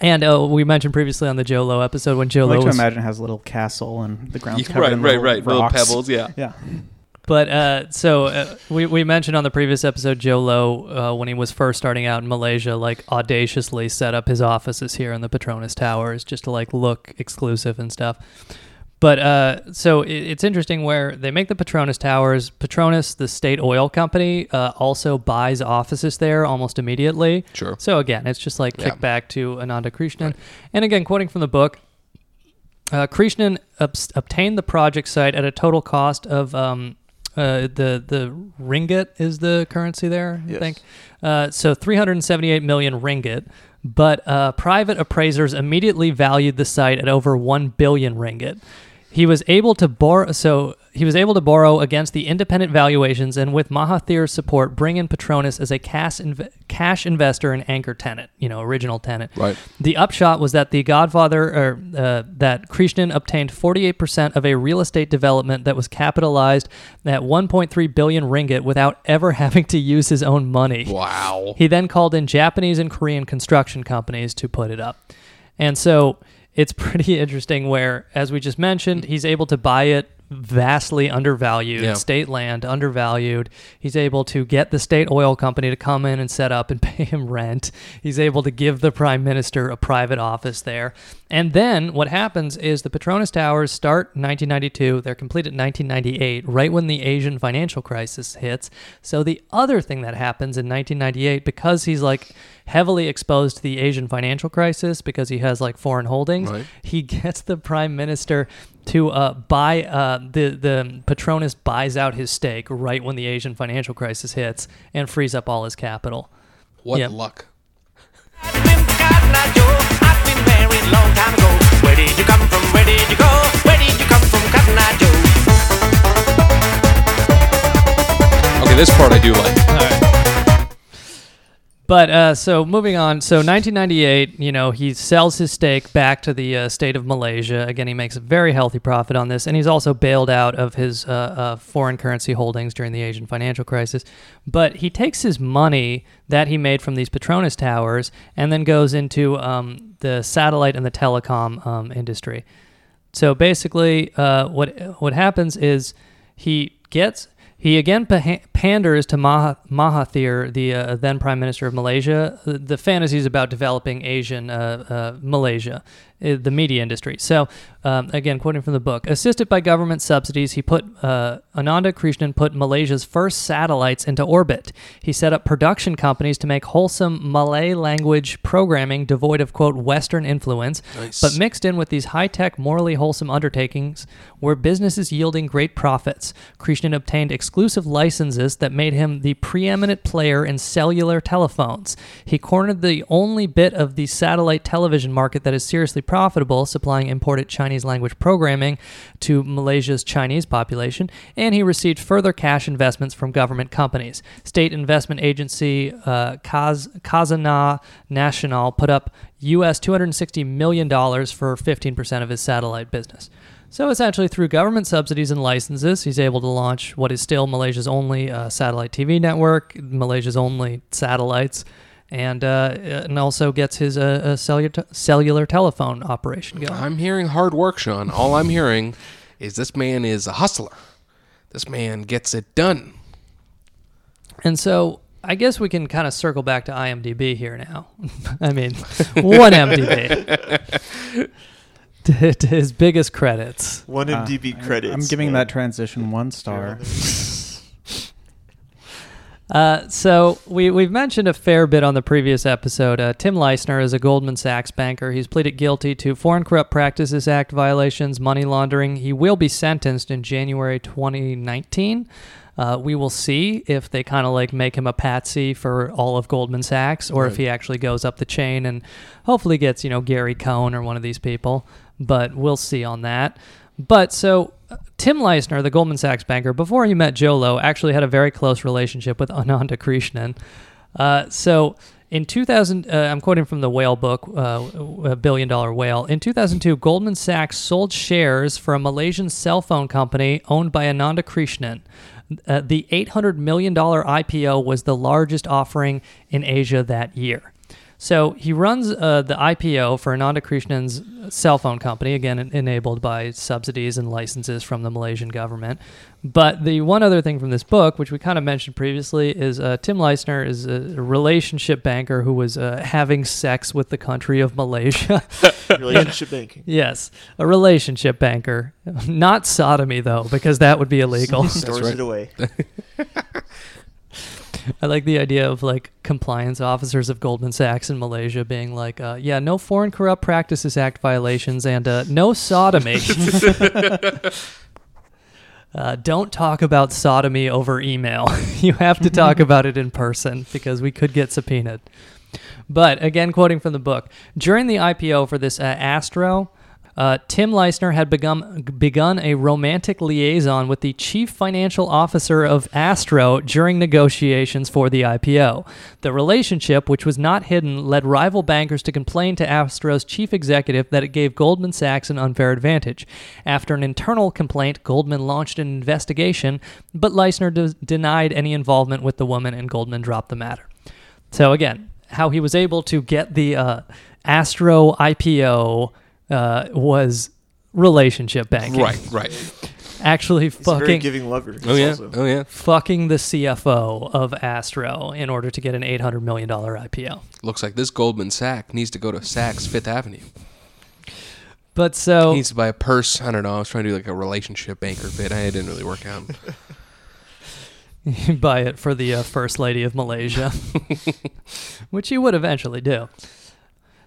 And oh, we mentioned previously on the Jho Low episode when Jho Low. I like to imagine it has a little castle and the ground covered right, in right, right, little pebbles, yeah, yeah. But uh, so uh, we we mentioned on the previous episode Jho Low uh, when he was first starting out in Malaysia, like audaciously set up his offices here in the Petronas Towers just to like look exclusive and stuff. But uh, so it, it's interesting where they make the Petronas Towers. Petronas, the state oil company, uh, also buys offices there almost immediately. Sure. So again, it's just like yeah. kick back to Ananda Krishnan. Right. And again, quoting from the book, uh, Krishnan ob- obtained the project site at a total cost of um, uh, the the ringgit is the currency there, yes. I think. Uh, so three hundred seventy-eight million ringgit. But uh, private appraisers immediately valued the site at over one billion ringgit. He was able to borrow, so he was able to borrow against the independent valuations, and with Mahathir's support, bring in Petronas as a cash inv- cash investor and anchor tenant, you know, original tenant. Right. The upshot was that the Godfather, or uh, that Krishnan obtained forty-eight percent of a real estate development that was capitalized at one point three billion ringgit without ever having to use his own money. Wow. He then called in Japanese and Korean construction companies to put it up, and so. It's pretty interesting where, as we just mentioned, he's able to buy it vastly undervalued, yeah. state land undervalued. He's able to get the state oil company to come in and set up and pay him rent. He's able to give the prime minister a private office there. And then what happens is the Petronas Towers start in nineteen ninety-two. They're completed in nineteen ninety-eight, right when the Asian financial crisis hits. So the other thing that happens in nineteen ninety-eight, because he's like heavily exposed to the Asian financial crisis because he has like foreign holdings, right. he gets the prime minister to uh, buy uh, the the Petronas buys out his stake right when the Asian financial crisis hits and frees up all his capital. What yep. luck! Okay, this part I do like. All right. But uh, so moving on, so nineteen ninety-eight, you know, he sells his stake back to the uh, state of Malaysia. Again, he makes a very healthy profit on this, and he's also bailed out of his uh, uh, foreign currency holdings during the Asian financial crisis. But he takes his money that he made from these Petronas Towers and then goes into um, the satellite and the telecom um, industry. So basically, uh, what what happens is he gets... He again panders to Mah- Mahathir, the uh, then Prime Minister of Malaysia, the fantasies about developing Asian uh, uh, Malaysia, the media industry. So, um, again, quoting from the book, assisted by government subsidies, he put uh, Ananda Krishnan put Malaysia's first satellites into orbit. He set up production companies to make wholesome Malay language programming devoid of, quote, Western influence, nice. But mixed in with these high-tech, morally wholesome undertakings were businesses yielding great profits. Krishnan obtained exclusive exclusive licenses that made him the preeminent player in cellular telephones. He cornered the only bit of the satellite television market that is seriously profitable, supplying imported Chinese language programming to Malaysia's Chinese population, and he received further cash investments from government companies. State investment agency uh, Kaz- Khazanah Nasional put up U S two hundred sixty million dollars for fifteen percent of his satellite business. So essentially, through government subsidies and licenses, he's able to launch what is still Malaysia's only uh, satellite T V network, Malaysia's only satellites, and uh, and also gets his uh, cellular cellular telephone operation going. I'm hearing hard work, Sean. All I'm hearing is this man is a hustler. This man gets it done. And so I guess we can kind of circle back to I M D B here now. I mean, one M D B. To his biggest credits. one M D B uh, credits. I'm giving that transition one star. uh, so we, we've mentioned a fair bit on the previous episode. Uh, Tim Leisner is a Goldman Sachs banker. He's pleaded guilty to Foreign Corrupt Practices Act violations, money laundering. He will be sentenced in January twenty nineteen. Uh, we will see if they kind of like make him a patsy for all of Goldman Sachs, or right. if he actually goes up the chain and hopefully gets, you know, Gary Cohn or one of these people. But we'll see on that. But so Tim Leisner, the Goldman Sachs banker, before he met Jho Low, actually had a very close relationship with Ananda Krishnan. Uh, so in two thousand, uh, I'm quoting from the Whale book, uh, Billion Dollar Whale. In two thousand two, Goldman Sachs sold shares for a Malaysian cell phone company owned by Ananda Krishnan. Uh, the eight hundred million dollars I P O was the largest offering in Asia that year. So he runs uh, the I P O for Ananda Krishnan's cell phone company, again en- enabled by subsidies and licenses from the Malaysian government. But the one other thing from this book, which we kind of mentioned previously, is uh, Tim Leisner is a relationship banker who was uh, having sex with the country of Malaysia. Relationship banking. Yes, a relationship banker. Not sodomy, though, because that would be illegal. Stores right. it away. I like the idea of like compliance officers of Goldman Sachs in Malaysia being like, uh, yeah, no Foreign Corrupt Practices Act violations and uh, no sodomy. uh, don't talk about sodomy over email. You have to talk about it in person because we could get subpoenaed. But again, quoting from the book, during the I P O for this uh, Astro, Uh, Tim Leisner had begun, begun a romantic liaison with the chief financial officer of Astro during negotiations for the I P O. The relationship, which was not hidden, led rival bankers to complain to Astro's chief executive that it gave Goldman Sachs an unfair advantage. After an internal complaint, Goldman launched an investigation, but Leisner de- denied any involvement with the woman, and Goldman dropped the matter. So again, how he was able to get the uh, Astro I P O... Uh, was relationship banking. Right, right. Actually He's fucking... a very giving lover. Oh, yeah. Also. Oh, yeah. Fucking the C F O of Astro in order to get an eight hundred million dollars I P O. Looks like this Goldman Sachs needs to go to Saks Fifth Avenue. But so... He needs to buy a purse. I don't know. I was trying to do like a relationship banker bit. I didn't really work out. You buy it for the uh, First Lady of Malaysia. Which you would eventually do.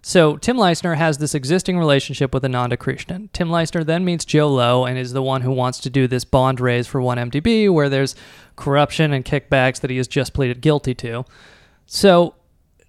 So Tim Leisner has this existing relationship with Ananda Krishnan. Tim Leisner then meets Jho Low and is the one who wants to do this bond raise for one M D B where there's corruption and kickbacks that he has just pleaded guilty to. So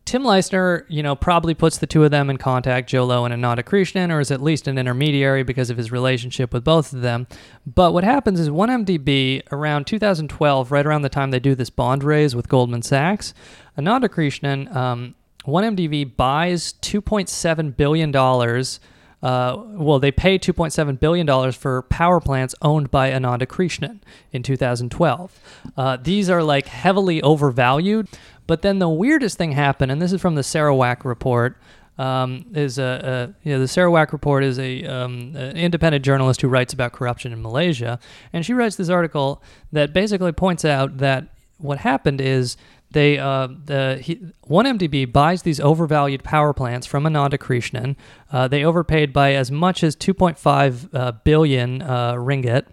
Tim Leisner, you know, probably puts the two of them in contact, Jho Low and Ananda Krishnan, or is at least an intermediary because of his relationship with both of them. But what happens is one M D B, around two thousand twelve, right around the time they do this bond raise with Goldman Sachs, Ananda Krishnan... Um, one M D B buys two point seven billion dollars. Uh, well, they pay two point seven billion dollars for power plants owned by Ananda Krishnan in two thousand twelve. Uh, these are like heavily overvalued. But then the weirdest thing happened, and this is from the Sarawak Report. Um, is a, a you know, the Sarawak Report is a um, an independent journalist who writes about corruption in Malaysia, and she writes this article that basically points out that what happened is. They, uh, the he, one M D B buys these overvalued power plants from Ananda Krishnan. Uh, they overpaid by as much as two point five uh, billion uh, ringgit.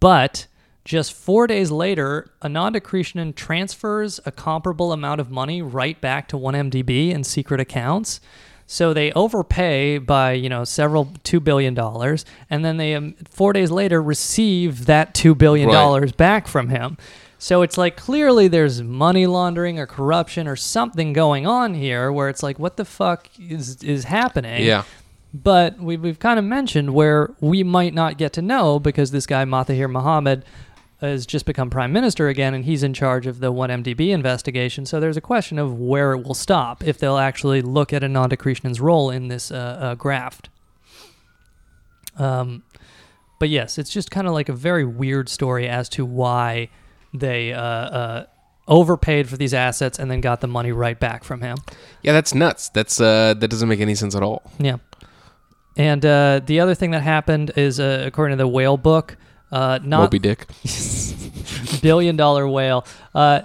But just four days later, Ananda Krishnan transfers a comparable amount of money right back to one M D B in secret accounts. So they overpay by, you know, several two billion dollars, and then they, um, four days later, receive that two billion dollars right. back from him. So it's like clearly there's money laundering or corruption or something going on here where it's like, what the fuck is is happening? Yeah. But we, we've kind of mentioned where we might not get to know because this guy, Mahathir Mohamad, has just become prime minister again, and he's in charge of the one M D B investigation. So there's a question of where it will stop, if they'll actually look at Ananda Krishnan's role in this uh, uh, graft. Um, but yes, it's just kind of like a very weird story as to why... They uh, uh, overpaid for these assets and then got the money right back from him. Yeah, that's nuts. That's uh, that doesn't make any sense at all. Yeah. And uh, the other thing that happened is, uh, according to the Whale book, uh, not Moby Dick, Billion Dollar Whale. Uh,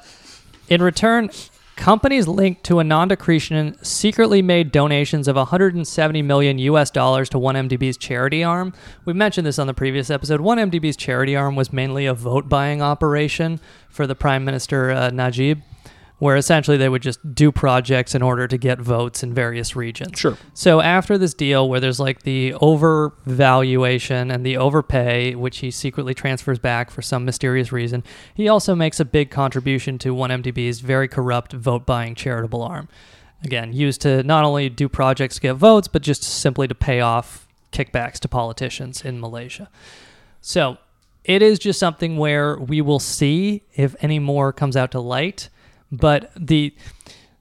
in return, companies linked to Ananda Krishnan secretly made donations of one hundred seventy million U S dollars to one M D B's charity arm. We mentioned this on the previous episode. one M D B's charity arm was mainly a vote-buying operation for the Prime Minister uh, Najib, where essentially they would just do projects in order to get votes in various regions. Sure. So after this deal where there's like the overvaluation and the overpay, which he secretly transfers back for some mysterious reason, he also makes a big contribution to one M D B's very corrupt vote-buying charitable arm. Again, used to not only do projects to get votes, but just simply to pay off kickbacks to politicians in Malaysia. So it is just something where we will see if any more comes out to light. But the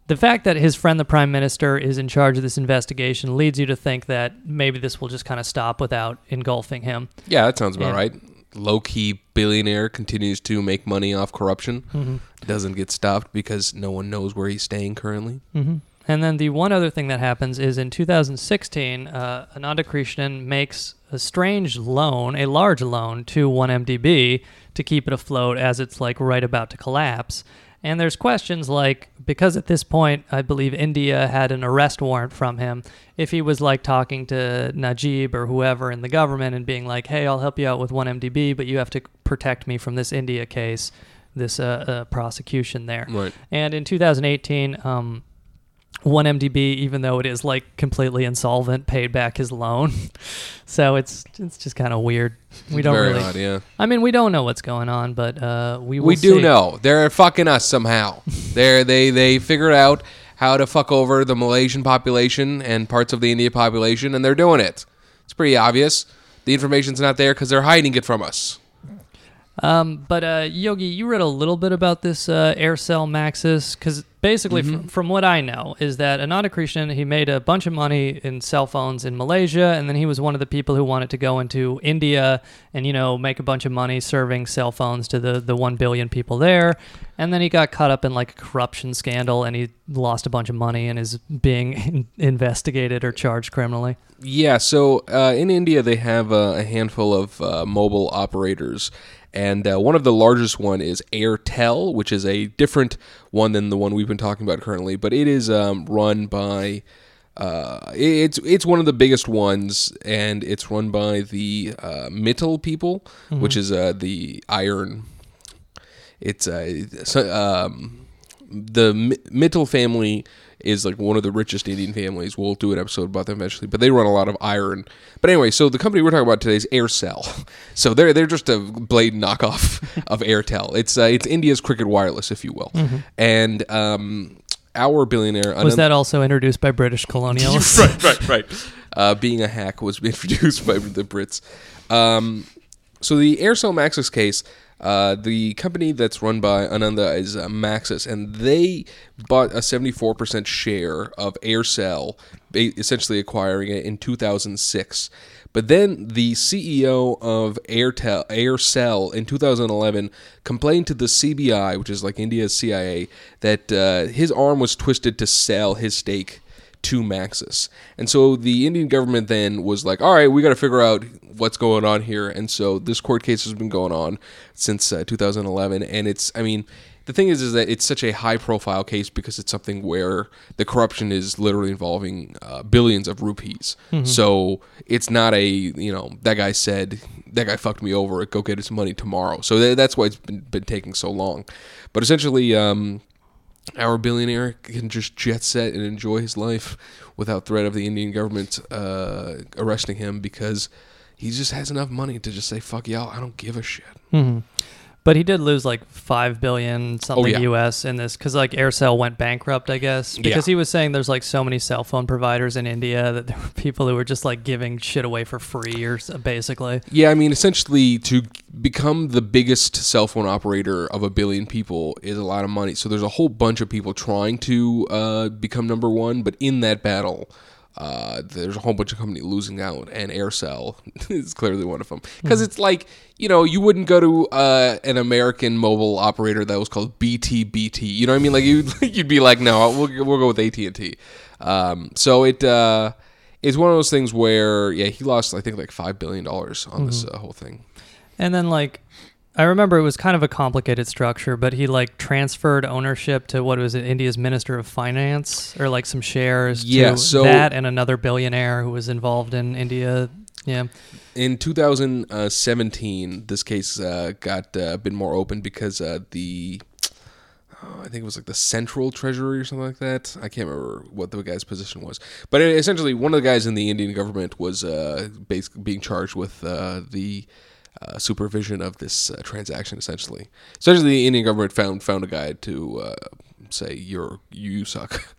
the fact that his friend, the prime minister, is in charge of this investigation leads you to think that maybe this will just kind of stop without engulfing him. Yeah, that sounds about and, right. Low-key billionaire continues to make money off corruption. Mm-hmm. Doesn't get stopped because no one knows where he's staying currently. Mm-hmm. And then the one other thing that happens is in two thousand sixteen, uh, Ananda Krishnan makes a strange loan, a large loan, to one M D B to keep it afloat as it's like right about to collapse. And there's questions like, because at this point, I believe India had an arrest warrant from him, if he was like talking to Najib or whoever in the government and being like, hey, I'll help you out with one M D B, but you have to protect me from this India case, this uh, uh, prosecution there. Right. And in two thousand eighteen, um, one M D B, even though it is like completely insolvent, paid back his loan. So it's it's just kind of weird. We don't Very really. Odd, yeah. I mean, we don't know what's going on, but uh, we will we do see. know they're fucking us somehow. they they they figured out how to fuck over the Malaysian population and parts of the India population, and they're doing it. It's pretty obvious. The information's not there because they're hiding it from us. Um, but uh, Yogi, you read a little bit about this uh, Aircel Maxis, because basically mm-hmm. from, from what I know is that Ananda Krishnan, he made a bunch of money in cell phones in Malaysia, and then he was one of the people who wanted to go into India and, you know, make a bunch of money serving cell phones to the, the one billion people there. And then he got caught up in like a corruption scandal, and he lost a bunch of money and is being in- investigated or charged criminally. Yeah, so uh, in India they have uh, a handful of uh, mobile operators. And uh, one of the largest one is Airtel, which is a different one than the one we've been talking about currently. But it is um, run by uh, it's it's one of the biggest ones, and it's run by the uh, Mittal people, mm-hmm. which is uh, the iron. It's uh, so, um, the Mittal family is like one of the richest Indian families. We'll do an episode about them eventually, but they run a lot of iron. But anyway, so the company we're talking about today is Aircel. So they're they're just a blade knockoff of Airtel. It's uh, it's India's Cricket Wireless, if you will. Mm-hmm. And um, our billionaire was Anand- that also introduced by British colonialists. right, right, right. Uh, being a hack was introduced by the Brits. Um, so the Aircel Maxis case. Uh, the company that's run by Ananda is uh, Maxis, and they bought a seventy-four percent share of Aircel, essentially acquiring it in two thousand six. But then the C E O of Airtel, Aircel in two thousand eleven complained to the C B I, which is like India's C I A, that uh, his arm was twisted to sell his stake to Maxis. And so the Indian government then was like, all right, we got to figure out what's going on here. And so this court case has been going on since uh, two thousand eleven. And it's, I mean, the thing is, is that it's such a high profile case because it's something where the corruption is literally involving uh, billions of rupees. Mm-hmm. So it's not a, you know, that guy said, that guy fucked me over, go get his money tomorrow. So th- that's why it's been, been taking so long. But essentially, um, our billionaire can just jet set and enjoy his life without threat of the Indian government uh, arresting him because he just has enough money to just say, fuck y'all, I don't give a shit. Mm-hmm. But he did lose like five billion dollars something oh, yeah. U S in this because like Aircel went bankrupt, I guess, because yeah. he was saying there's like so many cell phone providers in India that there were people who were just like giving shit away for free or basically. Yeah, I mean, essentially to become the biggest cell phone operator of a billion people is a lot of money. So there's a whole bunch of people trying to uh, become number one, but in that battle... Uh, there's a whole bunch of company losing out, and Aircel is clearly one of them. Because mm-hmm. it's like, you know, you wouldn't go to uh, an American mobile operator that was called B T B T. You know what I mean? Like, you'd, you'd be like, no, we'll we'll go with A T and T. Um, so it uh, is one of those things where, yeah, he lost, I think, like five billion dollars on mm-hmm. this uh, whole thing. And then, like... I remember it was kind of a complicated structure, but he like transferred ownership to what was it, India's Minister of Finance or like some shares yeah, to so that and another billionaire who was involved in India. Yeah. In two thousand seventeen, this case uh, got a uh, bit more open because uh, the Uh, I think it was like the central treasury or something like that. I can't remember what the guy's position was. But essentially, one of the guys in the Indian government was uh, basically being charged with uh, the uh, supervision of this uh, transaction, essentially. Essentially, the Indian government found found a guy to uh, say, You're, you suck.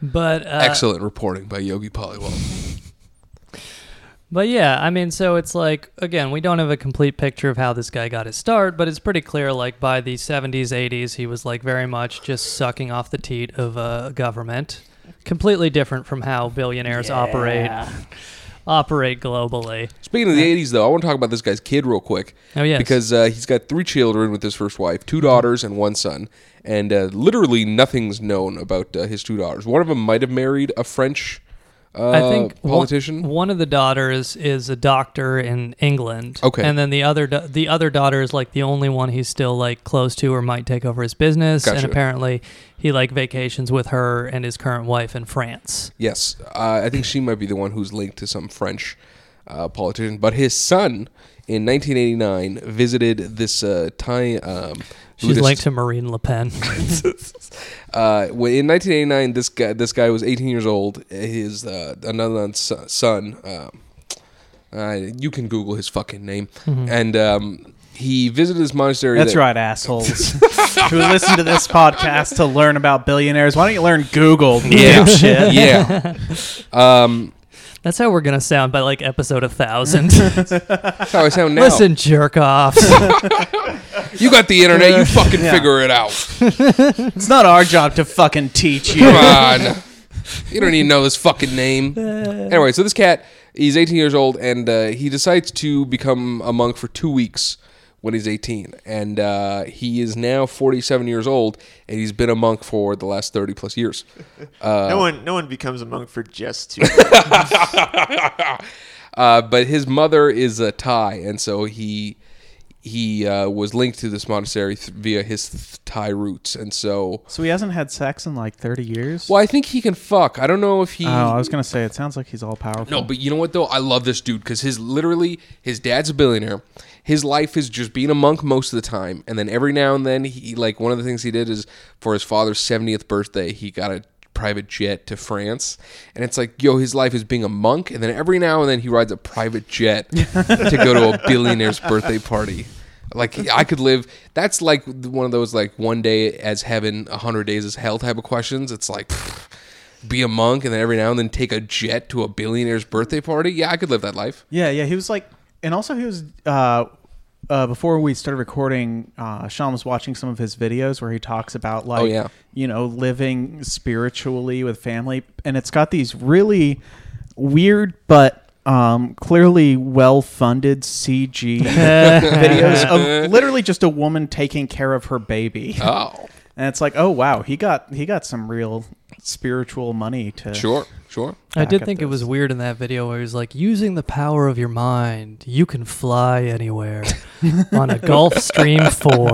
But uh, excellent reporting by Yogi Paliwal. But yeah, I mean, so it's like, again, we don't have a complete picture of how this guy got his start, but it's pretty clear, like, by the seventies, eighties, he was, like, very much just sucking off the teat of uh, government. Completely different from how billionaires yeah. operate operate globally. Speaking of the eighties, though, I want to talk about this guy's kid real quick. Oh, yes. Because uh, he's got three children with his first wife, two daughters and one son, and uh, literally nothing's known about uh, his two daughters. One of them might have married a French... Uh, I think politician? One, one of the daughters is a doctor in England. Okay. And then the other the other daughter is like the only one he's still like close to or might take over his business. Gotcha. And apparently he like vacations with her and his current wife in France. Yes. Uh, I think she might be the one who's linked to some French uh, politician. But his son in nineteen eighty-nine visited this uh, Thai... Um, She's Buddhist. Linked to Marine Le Pen. uh, in nineteen eighty-nine, this guy this guy was eighteen years old. His uh, another son, uh, uh, you can Google his fucking name, mm-hmm. and um, he visited his monastery. That's that- right, assholes. Who listen to this podcast to learn about billionaires? Why don't you learn Google? Yeah, shit. Yeah. Um, That's how we're gonna sound by like episode a thousand. That's how I sound now. Listen, jerk offs. You got the internet. You fucking yeah. figure it out. It's not our job to fucking teach you. Come on. You don't even know his fucking name. Anyway, so this cat, he's eighteen years old, and uh, he decides to become a monk for two weeks when he's eighteen. And uh, he is now forty-seven years old, and he's been a monk for the last thirty-plus years. Uh, no one, no one becomes a monk for just two weeks. uh, but his mother is a Thai, and so he... He uh, was linked to this monastery th- via his th- Thai roots, and so... So he hasn't had sex in like thirty years? Well, I think he can fuck. I don't know if he... Oh, I was going to say, it sounds like he's all-powerful. No, but you know what, though? I love this dude, because his literally, his dad's a billionaire. His life is just being a monk most of the time, and then every now and then, he like one of the things he did is for his father's seventieth birthday, he got a private jet to France, and it's like, yo, his life is being a monk, and then every now and then he rides a private jet to go to a billionaire's birthday party. Like, I could live... That's like one of those, like, one day as heaven, a hundred days as hell type of questions. It's like, pfft, be a monk, and then every now and then take a jet to a billionaire's birthday party. Yeah, I could live that life. Yeah, yeah, he was like... And also he was... uh Uh, before we started recording, uh, Sean was watching some of his videos where he talks about, like, oh, yeah. you know, living spiritually with family. And it's got these really weird but um, clearly well-funded C G videos of literally just a woman taking care of her baby. Oh. And it's like, oh, wow, he got he got some real spiritual money to... Sure, sure. I did think this. It was weird in that video where he was like, using the power of your mind, you can fly anywhere on a Gulfstream four.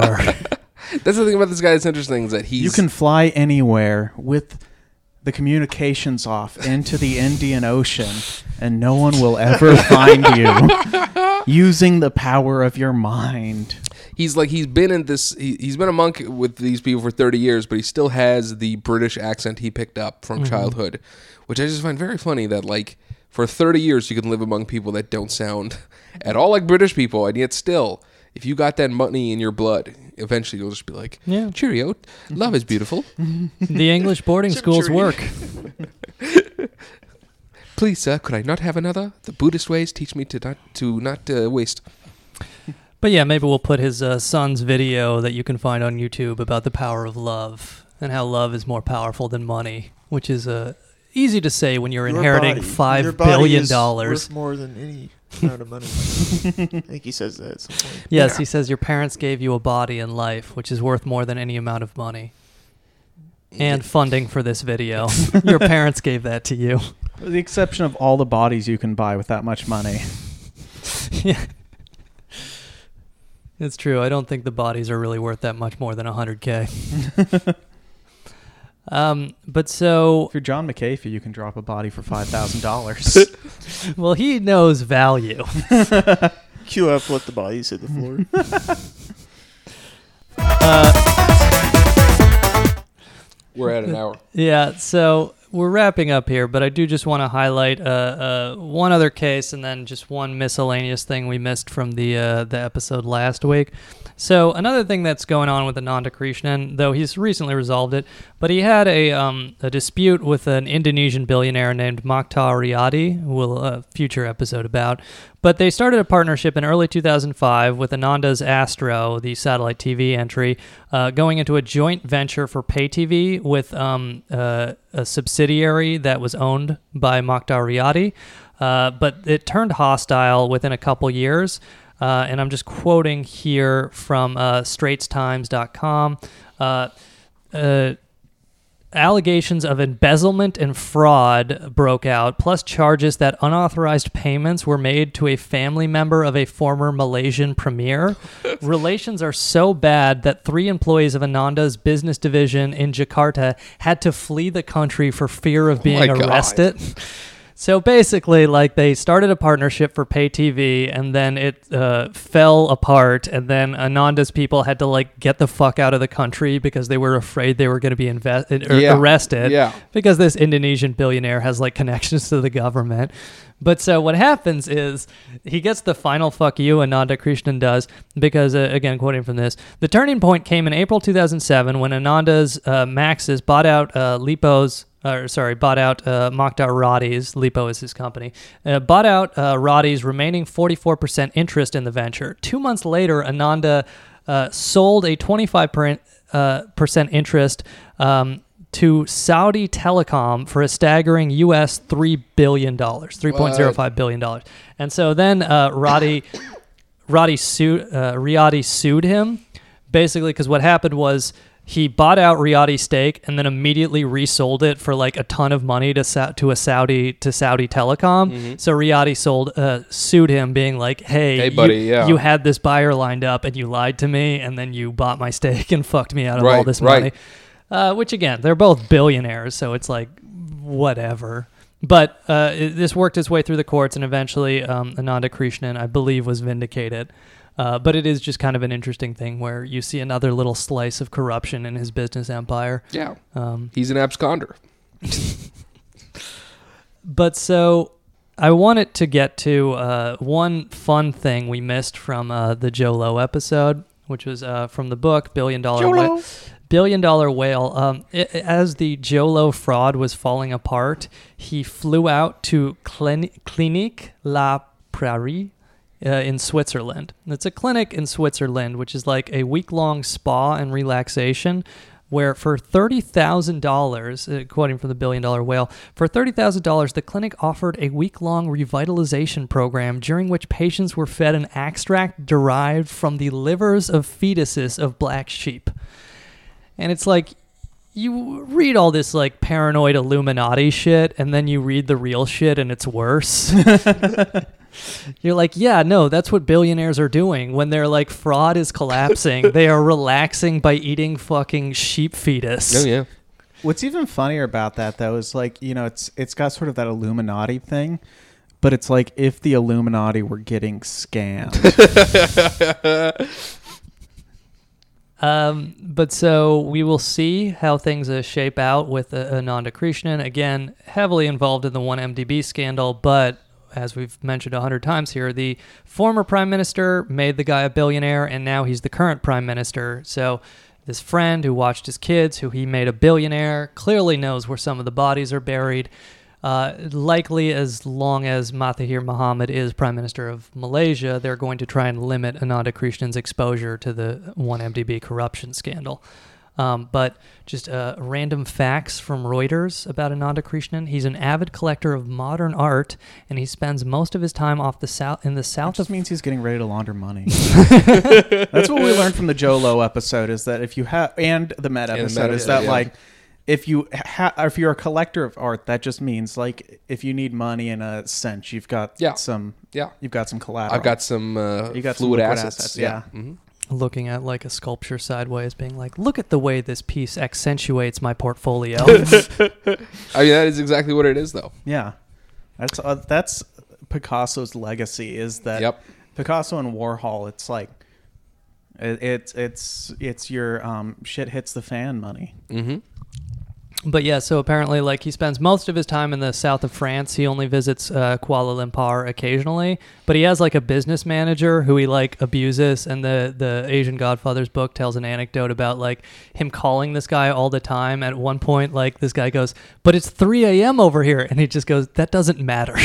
That's the thing about this guy that's interesting is that he's... You can fly anywhere with the communications off into the Indian Ocean and no one will ever find you using the power of your mind. He's like, he's been in this, he, he's been a monk with these people for thirty years, but he still has the British accent he picked up from mm-hmm. childhood, which I just find very funny that, like, for thirty years you can live among people that don't sound at all like British people, and yet still, if you got that money in your blood, eventually you'll just be like, yeah. cheerio, love is beautiful. The English boarding schools work. Please, sir, could I not have another? The Buddhist ways teach me to not, to not uh, waste. But yeah, maybe we'll put his uh, son's video that you can find on YouTube about the power of love and how love is more powerful than money, which is uh, easy to say when you're your inheriting body, five your billion dollars. Worth more than any amount of money. I think he says that at some point. Yes, yeah. He says your parents gave you a body and life, which is worth more than any amount of money. And funding for this video. Your parents gave that to you. With the exception of all the bodies you can buy with that much money. Yeah. It's true. I don't think the bodies are really worth that much more than one hundred K. um, but so... If you're John McAfee, you can drop a body for five thousand dollars. Well, he knows value. Cue up, let the bodies hit the floor. Uh, we're at an hour. Yeah, so we're wrapping up here, but I do just want to highlight uh, uh, one other case and then just one miscellaneous thing we missed from the uh, the episode last week. So another thing that's going on with Ananda Krishnan, though he's recently resolved it, but he had a um, a dispute with an Indonesian billionaire named Mochtar Riady, who we'll uh, future episode about. But they started a partnership in early two thousand five with Ananda's Astro, the satellite T V entry, uh, going into a joint venture for pay T V with um, uh, a subsidiary that was owned by Mochtar Riady. Uh, but it turned hostile within a couple years. Uh, and I'm just quoting here from uh, straits times dot com. Uh, uh, Allegations of embezzlement and fraud broke out, plus charges that unauthorized payments were made to a family member of a former Malaysian premier. Relations are so bad that three employees of Ananda's business division in Jakarta had to flee the country for fear of being oh arrested. God. So basically, like, they started a partnership for pay T V, and then it uh, fell apart, and then Ananda's people had to, like, get the fuck out of the country because they were afraid they were going to be invest- er, yeah. arrested yeah. because this Indonesian billionaire has, like, connections to the government. But so what happens is he gets the final fuck you, Ananda Krishnan does, because, uh, again, quoting from this, the turning point came in April two thousand seven when Ananda's uh, Maxis bought out uh, Lipo's Uh, sorry, bought out uh, Mochtar Riady's, Lipo is his company, uh, bought out uh, Riady's remaining forty-four percent interest in the venture. Two months later, Ananda uh, sold a twenty-five percent uh, percent interest um, to Saudi Telecom for a staggering U S three billion dollars, three point oh five billion dollars. And so then uh, Riady, Riady sued, uh, Riady sued him, basically, because what happened was, he bought out Riady's stake and then immediately resold it for like a ton of money to Sa- to a Saudi to Saudi Telecom. Mm-hmm. So Riady sold uh, sued him, being like, "Hey, hey buddy, you, yeah. you had this buyer lined up and you lied to me, and then you bought my stake and fucked me out of right, all this money." Right. Uh, which again, they're both billionaires, so it's like whatever. But uh, it, this worked its way through the courts, and eventually um, Ananda Krishnan, I believe, was vindicated. Uh, but it is just kind of an interesting thing where you see another little slice of corruption in his business empire. Yeah. Um, He's an absconder. But so I wanted to get to uh, one fun thing we missed from uh, the Jho Low episode, which was uh, from the book Billion Dollar Whale. Billion Dollar Whale. Um, it, as the Jho Low fraud was falling apart, he flew out to Clin- Clinique La Prairie. Uh, in Switzerland. It's a clinic in Switzerland, which is like a week-long spa and relaxation where for thirty thousand dollars, uh, quoting from the Billion Dollar Whale, for thirty thousand dollars, the clinic offered a week-long revitalization program during which patients were fed an extract derived from the livers of fetuses of black sheep. And it's like, you read all this like paranoid Illuminati shit, and then you read the real shit and it's worse. You're like, yeah, no, that's what billionaires are doing when they're like fraud is collapsing. They are relaxing by eating fucking sheep fetus. Oh, yeah. What's even funnier about that, though, is like, you know, it's it's got sort of that Illuminati thing, but it's like if the Illuminati were getting scammed. Um, but so we will see how things uh, shape out with uh, Ananda Krishnan. Again, heavily involved in the one M D B scandal, but as we've mentioned a hundred times here, the former prime minister made the guy a billionaire, and now he's the current prime minister. So this friend who watched his kids, who he made a billionaire, clearly knows where some of the bodies are buried. Uh, likely, as long as Mahathir Mohamad is prime minister of Malaysia, they're going to try and limit Ananda Krishnan's exposure to the one M D B corruption scandal. Um, but just uh, random facts from Reuters about Ananda Krishnan. He's an avid collector of modern art, and he spends most of his time off the south in the south. That just of- means he's getting ready to launder money. That's what we learned from the Jho Low episode: is that if you have, and the Met episode, the Met, is that yeah, yeah. like if you ha- if you're a collector of art, that just means like if you need money in a sense, you've got yeah. some yeah, you've got some collateral. I've got some uh, you got fluid some assets. assets. Yeah. yeah. Mm-hmm. Looking at like a sculpture sideways, being like, look at the way this piece accentuates my portfolio. I mean, that is exactly what it is, though. Yeah. That's uh, that's Picasso's legacy, is that yep. Picasso and Warhol, it's like It, it's it's it's your um, shit hits the fan money. Mm-hmm. But yeah, so apparently, like, he spends most of his time in the south of France. He only visits uh, Kuala Lumpur occasionally. But he has, like, a business manager who he, like, abuses. And the, the Asian Godfathers book tells an anecdote about, like, him calling this guy all the time. At one point, like, this guy goes, but it's three a.m. over here. And he just goes, that doesn't matter.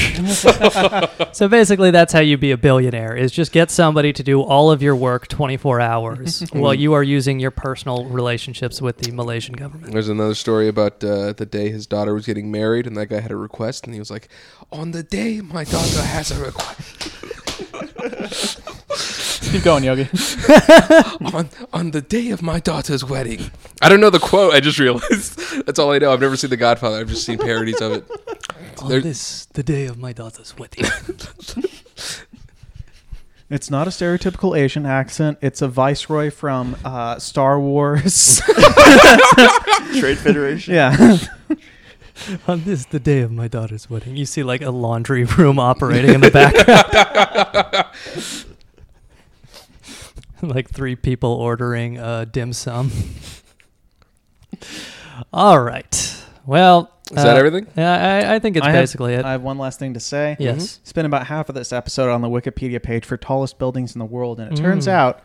So basically, that's how you be a billionaire, is just get somebody to do all of your work twenty-four hours while you are using your personal relationships with the Malaysian government. There's another story about Uh, the day his daughter was getting married, and that guy had a request, and he was like, on the day my daughter has a request. Keep going, Yogi. on, on the day of my daughter's wedding. I don't know the quote, I just realized. That's all I know. I've never seen The Godfather. I've just seen parodies of it. On There's... this, the day of my daughter's wedding. It's not a stereotypical Asian accent. It's a viceroy from uh, Star Wars. Trade Federation. Yeah. On this, the day of my daughter's wedding, you see like a laundry room operating in the background. Like three people ordering uh, dim sum. All right. Well... Is that uh, everything? Yeah, I, I think it's I basically have, it. I have one last thing to say. Yes. Mm-hmm. Spent about half of this episode on the Wikipedia page for tallest buildings in the world, and it mm. turns out,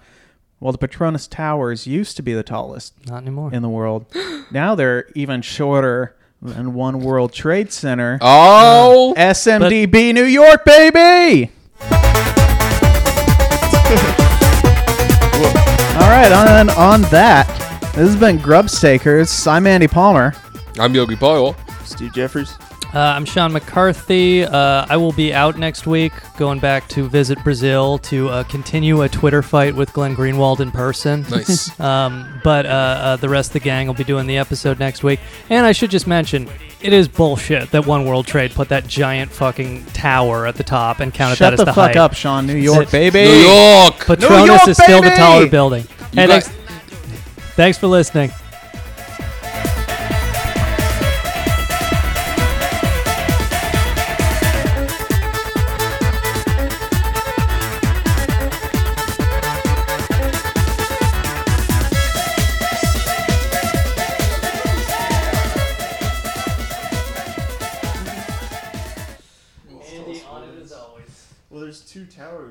well, the Petronas Towers used to be the tallest. Not anymore. In the world. Now they're even shorter than One World Trade Center. Oh! Uh, S M D B but- New York, baby! All right, on, on that, this has been Grubstakers. I'm Andy Palmer. I'm Yogi Paliwal. Steve Jeffers. Uh, I'm Sean McCarthy. Uh, I will be out next week, going back to visit Brazil to uh, continue a Twitter fight with Glenn Greenwald in person. Nice. um, but uh, uh, the rest of the gang will be doing the episode next week. And I should just mention, it is bullshit that One World Trade put that giant fucking tower at the top and counted Shut that as the, the height. Shut the fuck up, Sean. New York, baby. New York. Petronas New York, is baby! Still the taller building. Hey, got- thanks, thanks for listening.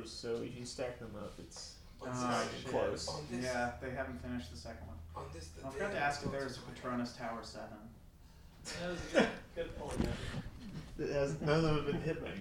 So you can stack them up. It's, it's uh, not close. This, yeah, they haven't finished the second one. On this, the I forgot to ask if there was a Petronas Tower seven. That was a good, good point. None of them have been hit by